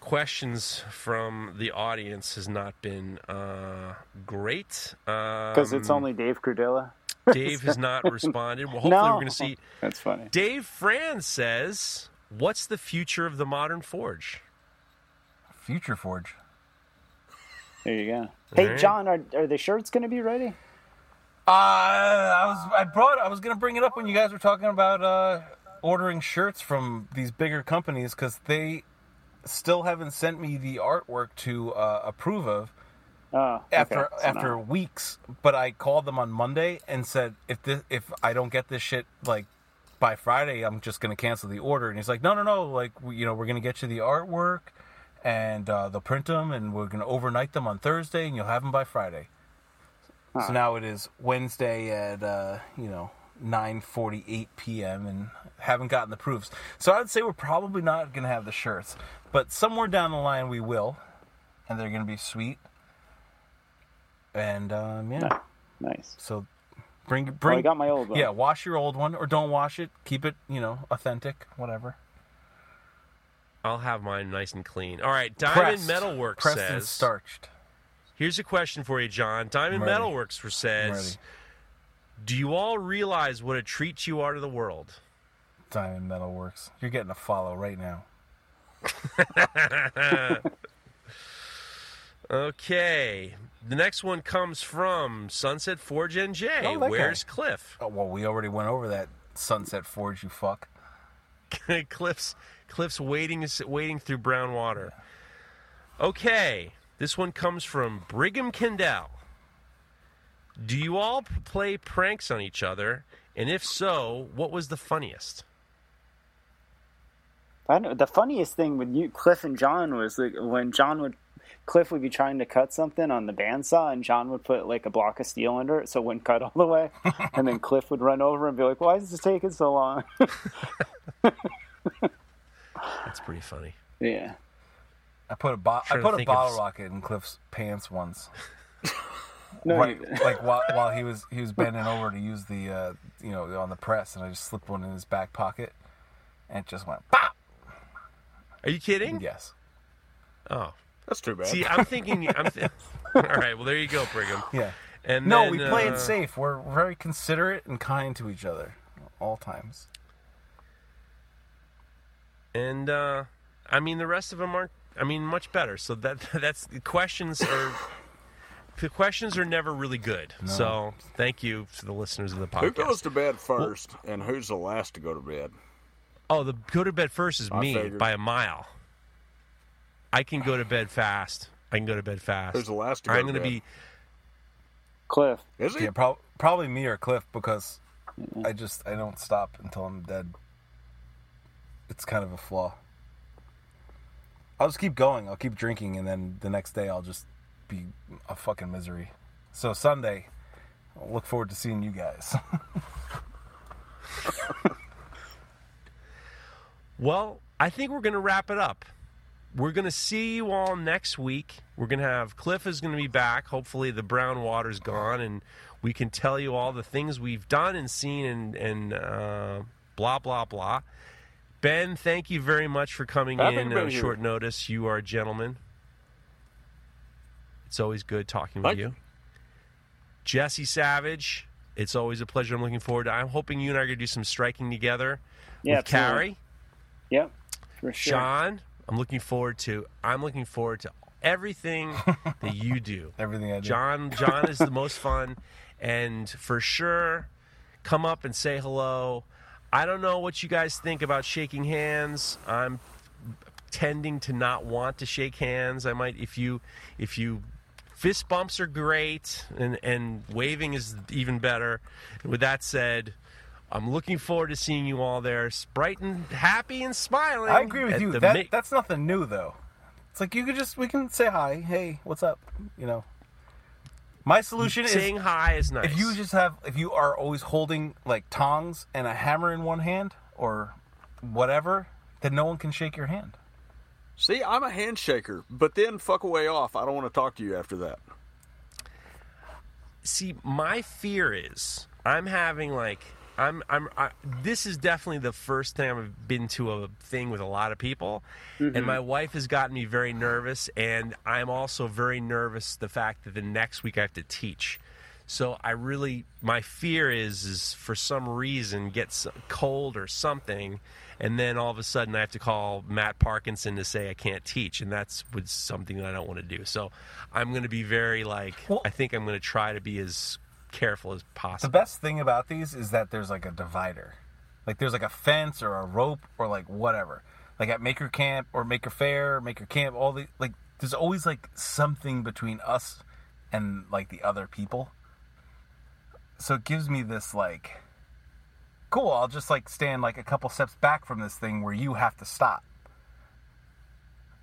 Questions from the audience has not been uh, great because um, it's only Dave Crudilla. Dave has not responded. Well, hopefully no. we're going to see. That's funny. Dave Franz says. What's the future of the modern forge? Future forge. There you go. Hey, right. John, are are the shirts going to be ready? Uh, I was I brought I was going to bring it up when you guys were talking about uh, ordering shirts from these bigger companies because they still haven't sent me the artwork to uh, approve of oh, after okay. so after no. weeks. But I called them on Monday and said if this, if I don't get this shit like. by Friday, I'm just going to cancel the order. And he's like, no, no, no. Like, we, you know, we're going to get you the artwork and uh, they'll print them and we're going to overnight them on Thursday and you'll have them by Friday. Huh. So now it is Wednesday at, uh, you know, nine forty-eight p.m. and haven't gotten the proofs. So I would say we're probably not going to have the shirts. But somewhere down the line we will. And they're going to be sweet. And, um, yeah. Nice. So... Bring, bring. Oh, I got my old one. Yeah, wash your old one, or don't wash it. Keep it, you know, authentic, whatever. I'll have mine nice and clean. All right, Diamond Metalworks says. Pressed and starched. Here's a question for you, John. Diamond Metalworks says, do you all realize what a treat you are to the world? Diamond Metalworks. You're getting a follow right now. Okay. The next one comes from Sunset Forge N J. Oh, okay. Where's Cliff? Oh, well, we already went over that, Sunset Forge, you fuck. Cliff's Cliff's waiting waiting through brown water. Okay, this one comes from Brigham Kendall. Do you all play pranks on each other? And if so, what was the funniest? I know the funniest thing with you, Cliff and John was like when John would. Cliff would be trying to cut something on the bandsaw, and John would put, like, a block of steel under it so it wouldn't cut all the way. And then Cliff would run over and be like, why is this taking so long? That's pretty funny. Yeah. I put a, bo- I put a bottle of... rocket in Cliff's pants once. No, right, you... like, while, while he was he was bending over to use the, uh, you know, on the press, and I just slipped one in his back pocket, and it just went, pop! Are you kidding? Yes. Oh, that's too bad. See, I'm thinking. I'm th- All right. Well, there you go, Brigham. Yeah. And no, then, we play uh, it safe. We're very considerate and kind to each other, at all times. And uh, I mean, the rest of them aren't. I mean, much better. So that that's the questions are. The questions are never really good. No. So thank you to the listeners of the podcast. Who goes to bed first, well, and who's the last to go to bed? Oh, the go to bed first is I me figured. By a mile. I can go to bed fast. I can go to bed fast. Who's the last to go I'm going to be... Cliff. Is he? Yeah, prob- probably me or Cliff, because I just, I don't stop until I'm dead. It's kind of a flaw. I'll just keep going. I'll keep drinking, and then the next day I'll just be a fucking misery. So Sunday, I'll look forward to seeing you guys. Well, I think we're going to wrap it up. We're going to see you all next week. We're going to have... Cliff is going to be back. Hopefully the brown water's gone, and we can tell you all the things we've done and seen and, and uh, blah, blah, blah. Ben, thank you very much for coming Happy in on short notice. You are a gentleman. It's always good talking Thank with you. you. Jesse Savage, it's always a pleasure. I'm looking forward to it. I'm hoping you and I are going to do some striking together yeah, with absolutely. Carrie. Yep, for sure. Sean... I'm looking forward to. I'm looking forward to everything that you do. Everything I do. John, John is the most fun, and for sure, come up and say hello. I don't know what you guys think about shaking hands. I'm tending to not want to shake hands. I might if you if you fist bumps are great, and and waving is even better. And with that said, I'm looking forward to seeing you all there, bright and happy and smiling. I agree with you. That, ma- that's nothing new, though. It's like you could just, we can say hi. Hey, what's up? You know, my solution is saying hi is nice. If you just have, if you are always holding like tongs and a hammer in one hand or whatever, then no one can shake your hand. See, I'm a handshaker, but then fuck away off. I don't want to talk to you after that. See, my fear is I'm having like. I'm. I'm. I, this is definitely the first time I've been to a thing with a lot of people, mm-hmm. and my wife has gotten me very nervous, and I'm also very nervous the fact that the next week I have to teach. So I really, my fear is, is for some reason gets cold or something, and then all of a sudden I have to call Matt Parkinson to say I can't teach, and that's something that I don't want to do. So I'm going to be very like. Well, I think I'm going to try to be as. Careful as possible. The best thing about these is that there's like a divider, like there's like a fence or a rope or like whatever, like at Maker Camp or Maker Faire, Maker Camp, all the like there's always like something between us and like the other people, so it gives me this like cool, I'll just like stand like a couple steps back from this thing where you have to stop,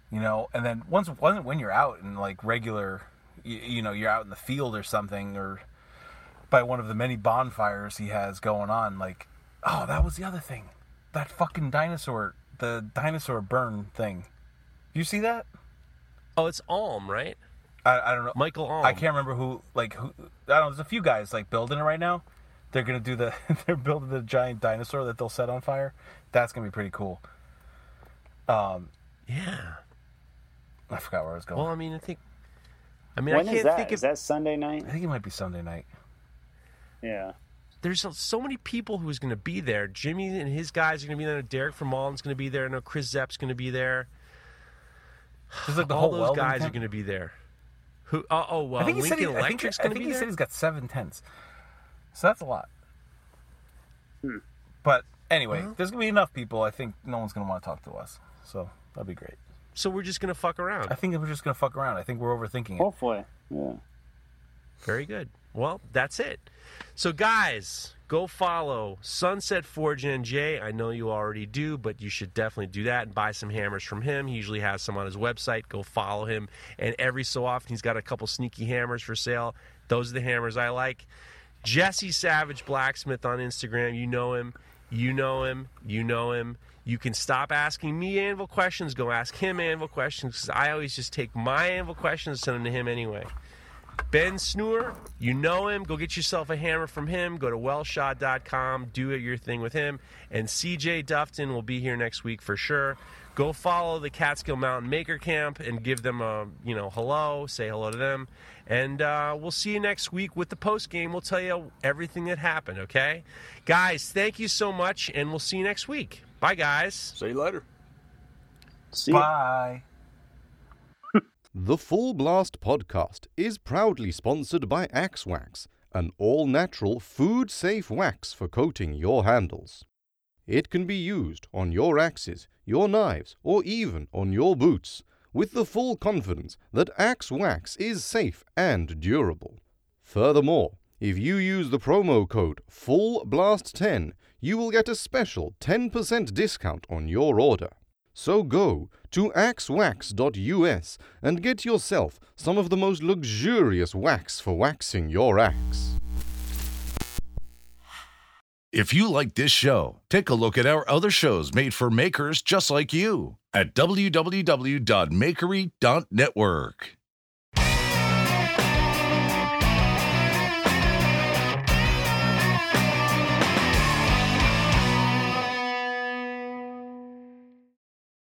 you know, and then once when you're out in like regular you, you know you're out in the field or something or by one of the many bonfires he has going on, like, oh, that was the other thing. That fucking dinosaur, the dinosaur burn thing. You see that? Oh, it's Alm, right? I, I don't know. Michael Alm. I can't remember who, like, who, I don't know, there's a few guys, like, building it right now. They're going to do the, they're building the giant dinosaur that they'll set on fire. That's going to be pretty cool. Um, Yeah. I forgot where I was going. Well, I mean, I think, I mean, when I can't is that? think of. Is that Sunday night? I think it might be Sunday night. Yeah. There's so many people who's going to be there. Jimmy and his guys are going to be there. Derek from Walden's going to be there. I know Chris Zepp's going to be there. Like the All whole those guys thing? Are going to be there. Who? Uh, oh, uh, I think he Lincoln said he, Electric's going to be there? I think he said he's got seven tents. So that's a lot. Hmm. But anyway, well, there's going to be enough people. I think no one's going to want to talk to us. So that'd be great. So we're just going to fuck around. I think we're just going to fuck around. I think we're overthinking it. Hopefully. Yeah. Very good. Well, that's it. So, guys, go follow Sunset Forge N J. I know you already do, but you should definitely do that and buy some hammers from him. He usually has some on his website. Go follow him. And every so often, he's got a couple sneaky hammers for sale. Those are the hammers I like. Jesse Savage Blacksmith on Instagram. You know him. You know him. You know him. You can stop asking me anvil questions. Go ask him anvil questions, because I always just take my anvil questions and send them to him anyway. Ben Snure, you know him. Go get yourself a hammer from him. Go to well shot dot com. Do your thing with him. And C J Dufton will be here next week for sure. Go follow the Catskill Mountain Maker Camp and give them a, you know, hello. Say hello to them. And uh, we'll see you next week with the post game. We'll tell you everything that happened, okay? Guys, thank you so much, and we'll see you next week. Bye, guys. See you later. See you. Bye. The Full Blast Podcast is proudly sponsored by Axewax, an all-natural, food-safe wax for coating your handles. It can be used on your axes, your knives, or even on your boots, with the full confidence that Axewax is safe and durable. Furthermore, if you use the promo code full blast ten, you will get a special ten percent discount on your order. So go to axewax dot U S and get yourself some of the most luxurious wax for waxing your axe. If you like this show, take a look at our other shows made for makers just like you at w w w dot makery dot network.